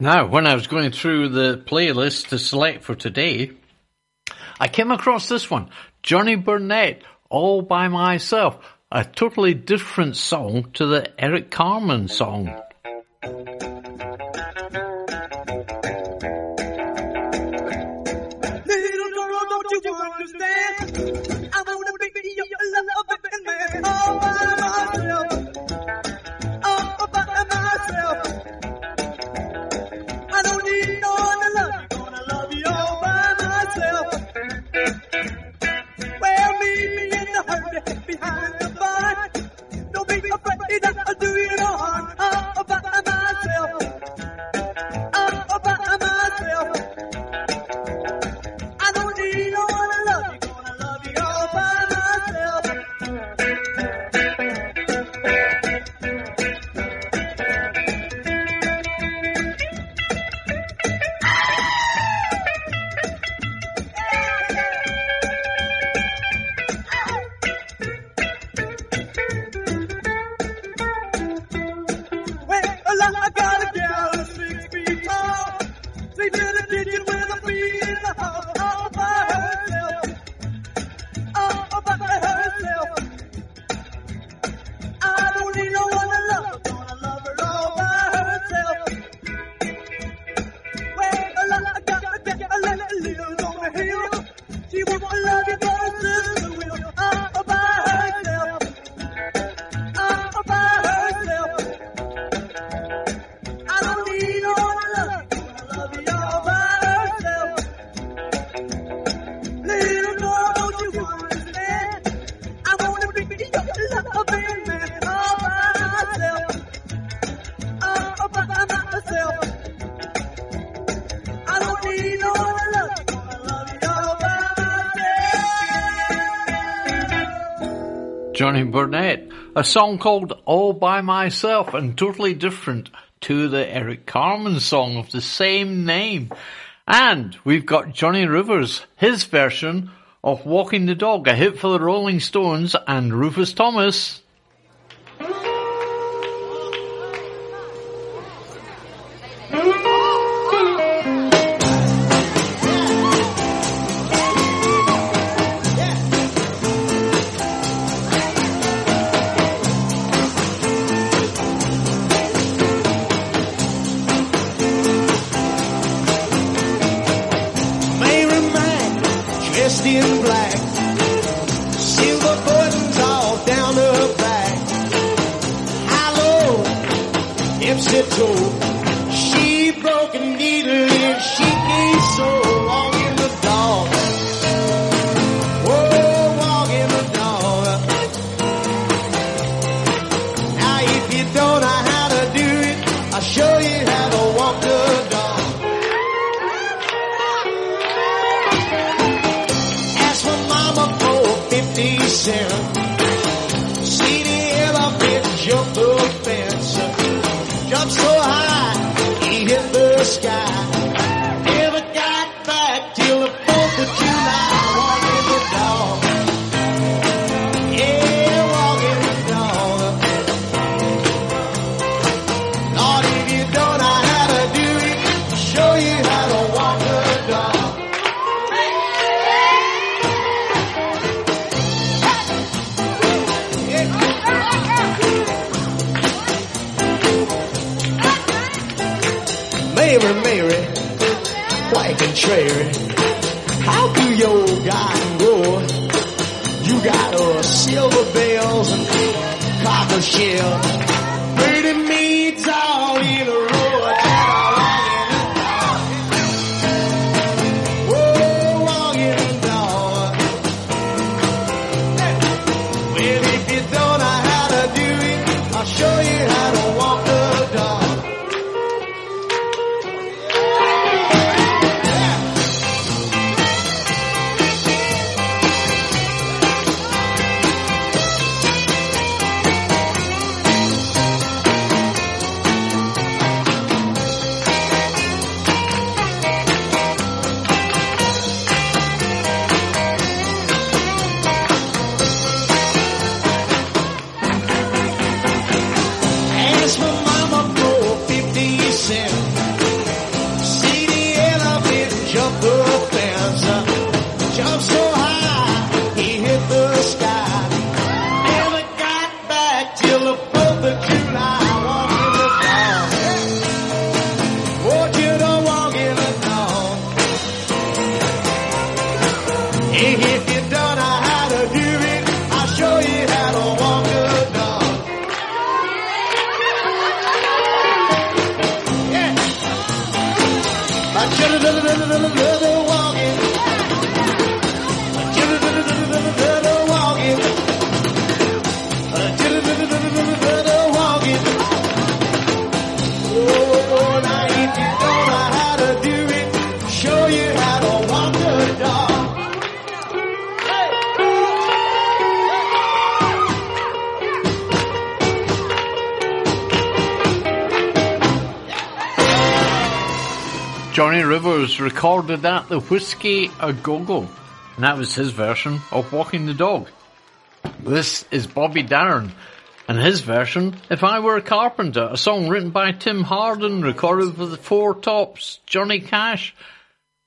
Now, when I was going through the playlist to select for today, I came across this one, Johnny Burnett, All By Myself, a totally different song to the Eric Carmen song. Johnny Burnett, a song called All By Myself, and totally different to the Eric Carmen song of the same name. And we've got Johnny Rivers, his version of Walking the Dog, a hit for the Rolling Stones and Rufus Thomas. In black, silver buttons all down her back. Ipsito. She broke a needle and she came so walking the dog. Oh, walking the dog. Now if you don't know how to do it, I'll show you how to walk the dog. Ask for mama for fifty cents. See the elephant jump the fence. Jump so high, he hit the sky. Never got back till the fourth of July. Walking the dog. Yeah, walking the dog. Lord, if you don't know how to do it, I'll show you how to walk the dog. Yeah. Mary, Mary, quite contrary, how do your garden grow? You got uh, silver bells and copper shell, pretty meads all in a row. Whoa, walking the dog. Well, if you don't know how to do it, I'll show you how to walk the dog. Recorded at the Whiskey A Go-Go, and that was his version of Walking the Dog. This is Bobby Darin and his version, If I Were a Carpenter, a song written by Tim Hardin, recorded for the Four Tops, Johnny Cash,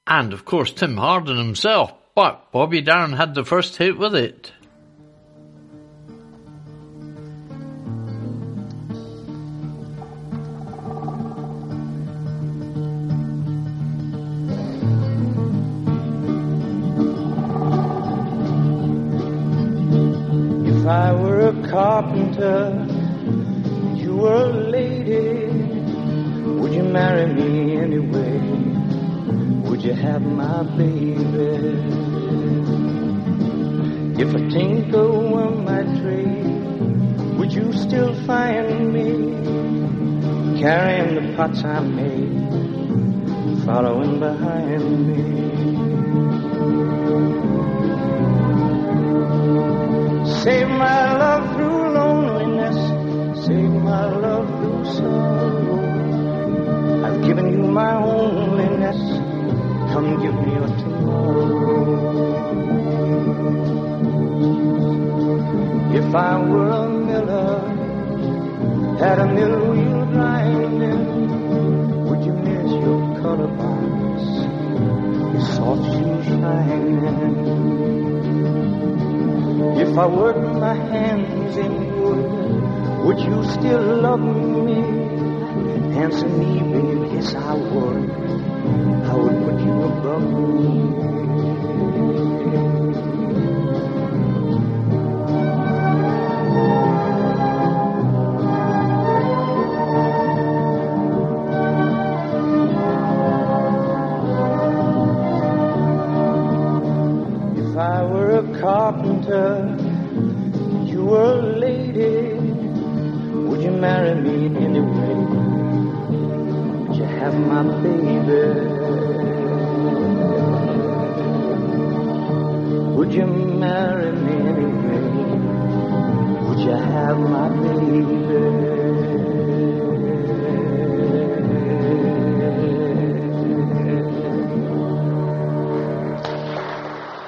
and of course Tim Hardin himself, but Bobby Darin had the first hit with it. If I were a carpenter, and you were a lady, would you marry me anyway? Would you have my baby? If I tinker on my trade, would you still find me carrying the pots I made, following behind me? Save my love through loneliness, save my love through sorrow. I've given you my onlyness, come give me your tomorrow. If I were a miller, had a mill wheel grinding, would you miss your color box, your soft shoes shining? If I worked my hands in wood, would you still love me? Answer me, baby, yes I would. I would put you above me. my baby? Would you marry me anyway? Would you have my baby?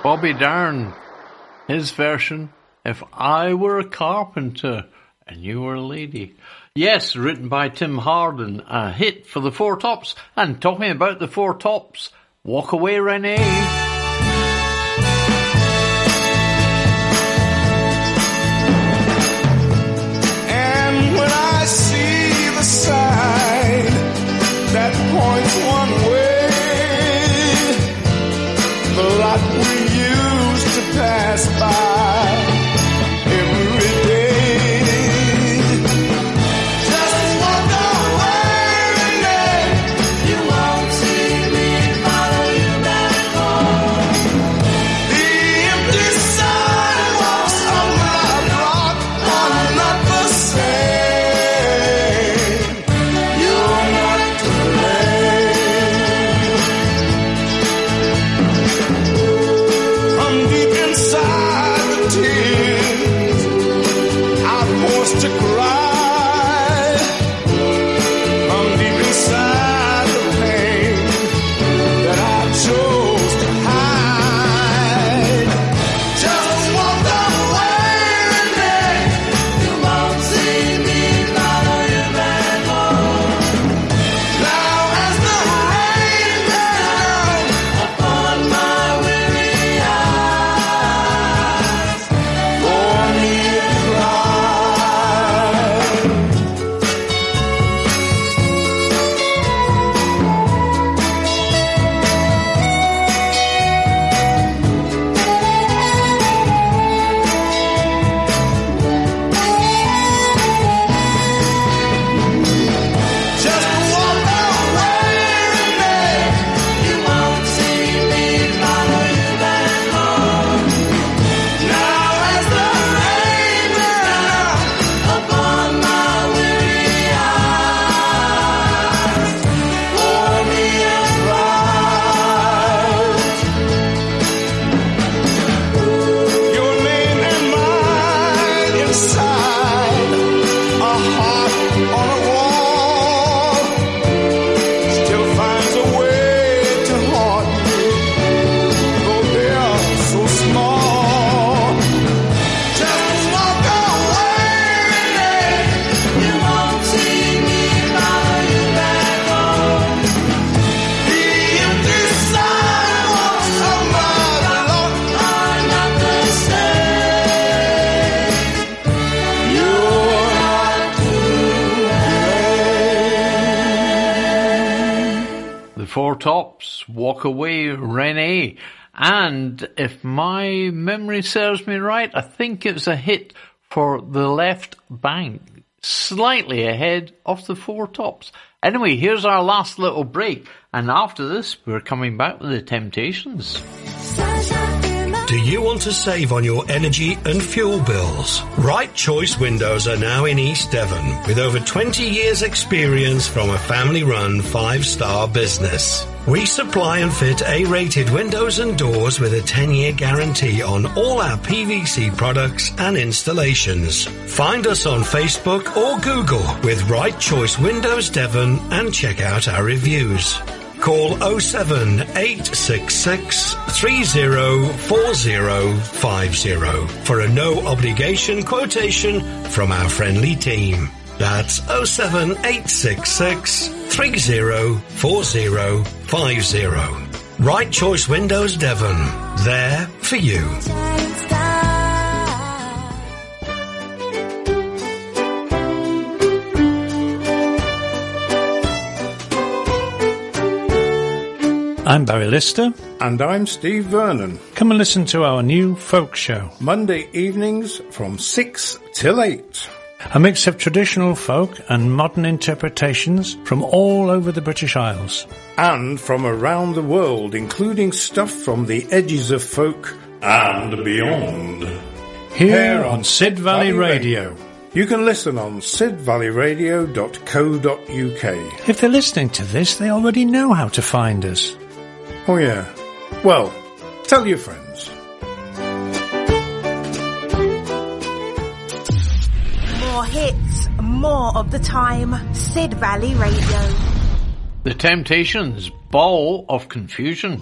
Bobby Darin, his version, If I Were a Carpenter and You Were a Lady. Yes, written by Tim Hardin, a hit for the Four Tops. And talking about the Four Tops, Walk Away, Renee. Walk Away, Renee. And if my memory serves me right, I think it's a hit for the Left Bank, slightly ahead of the Four Tops. Anyway, here's our last little break, and after this we're coming back with the Temptations. Do you want to save on your energy and fuel bills? Right Choice Windows are now in East Devon with over twenty years experience from a family-run five-star business. We supply and fit A-rated windows and doors with a ten-year guarantee on all our P V C products and installations. Find us on Facebook or Google with Right Choice Windows Devon and check out our reviews. Call oh seven eight six six, three oh four oh five oh for a no-obligation quotation from our friendly team. That's oh seven eight six six, three oh four oh five oh. Right Choice Windows Devon, there for you. I'm Barry Lister. And I'm Steve Vernon. Come and listen to our new folk show, Monday evenings from six till eight. A mix of traditional folk and modern interpretations from all over the British Isles. And from around the world, including stuff from the edges of folk and beyond. Here, Here on Sid Valley, Valley Radio. Radio. You can listen on sid valley radio dot co dot uk. If they're listening to this, they already know how to find us. Oh yeah. Well, tell your friends. More hits, more of the time. Sid Valley Radio. The Temptations, Ball of Confusion.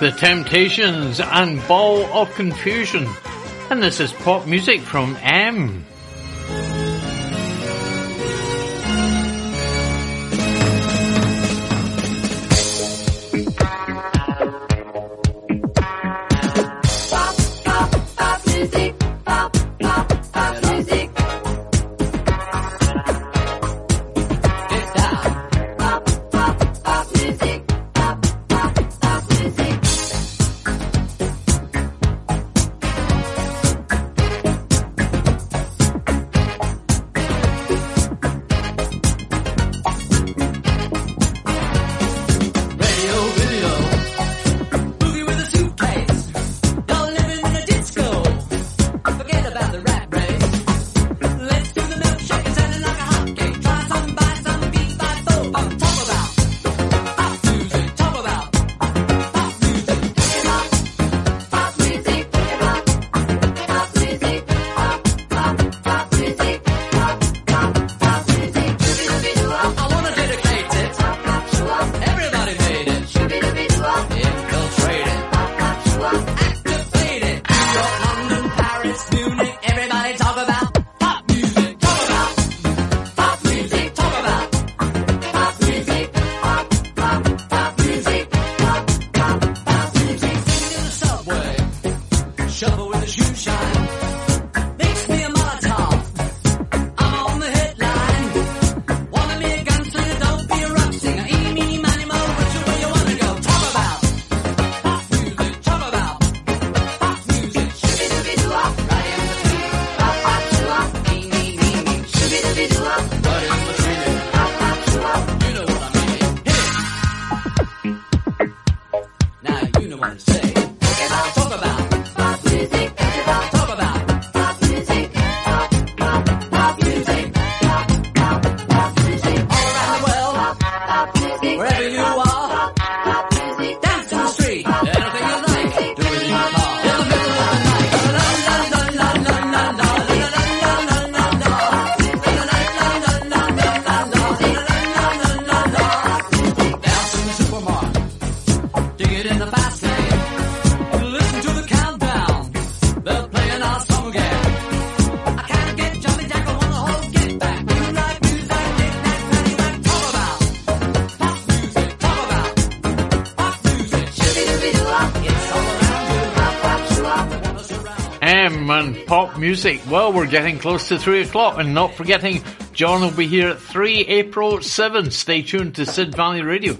The Temptations and Ball of Confusion, and this is pop music from M. gentlemen, pop music. Well, we're getting close to three o'clock, and not forgetting, John will be here at three, April seventh. Stay tuned to Sid Valley Radio.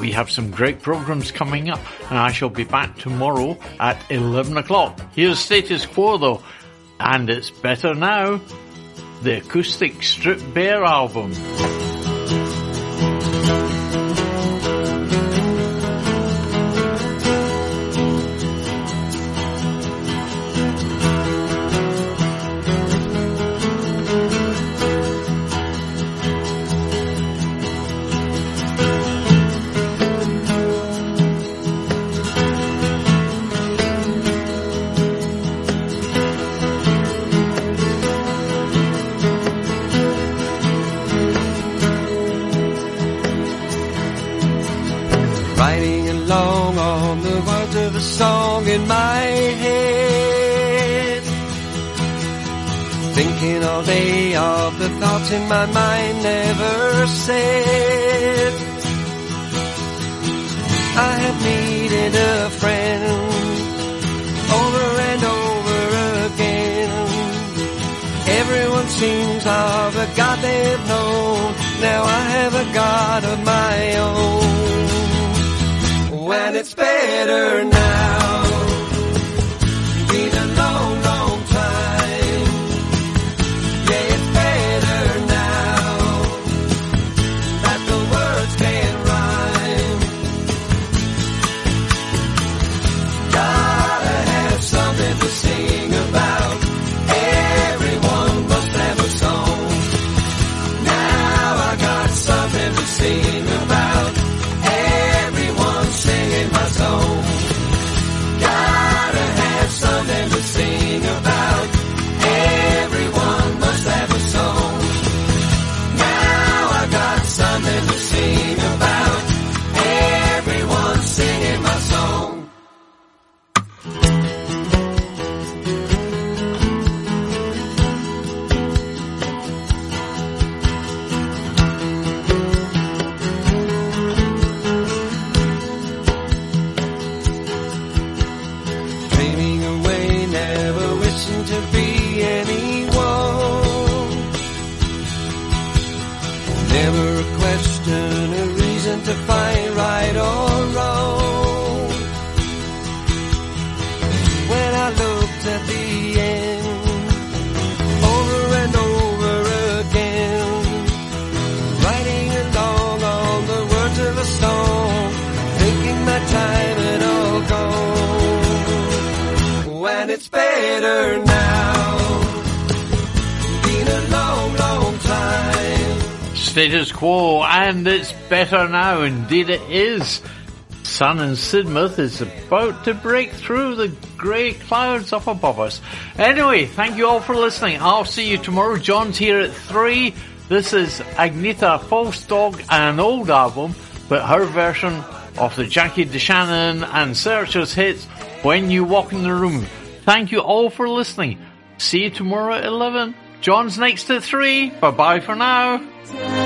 We have some great programmes coming up, and I shall be back tomorrow at eleven o'clock. Here's Status Quo, though, and It's Better Now, the acoustic Strip Bare album. In my mind never said I have needed a friend over and over again. Everyone seems of a God they've known. Now I have a God of my own. When it's better now, been a long, long time. Yeah, it's better now that the words can't rhyme. Gotta have something to sing about. Everyone must have a song. Now I got something to sing about. Everyone singing my song. Gotta have something to sing about. Something to sing about. Everyone singing my song. Dreaming away, never wishing to be anyone. Never a reason to find right or wrong. When I looked at the end, over and over again, riding along on the words of a song, taking my time and all gone. When it's better now, been a long, long time. Status Quo, and It's Better Now. Indeed it is. Sun in Sidmouth is about to break through the grey clouds up above us. Anyway, thank you all for listening. I'll see you tomorrow. John's here at three. This is Agnetha Fältskog and an old album, but her version of the Jackie DeShannon and Searchers hits, When You Walk in the Room. Thank you all for listening. See you tomorrow at eleven. John's next at three. Bye bye for now.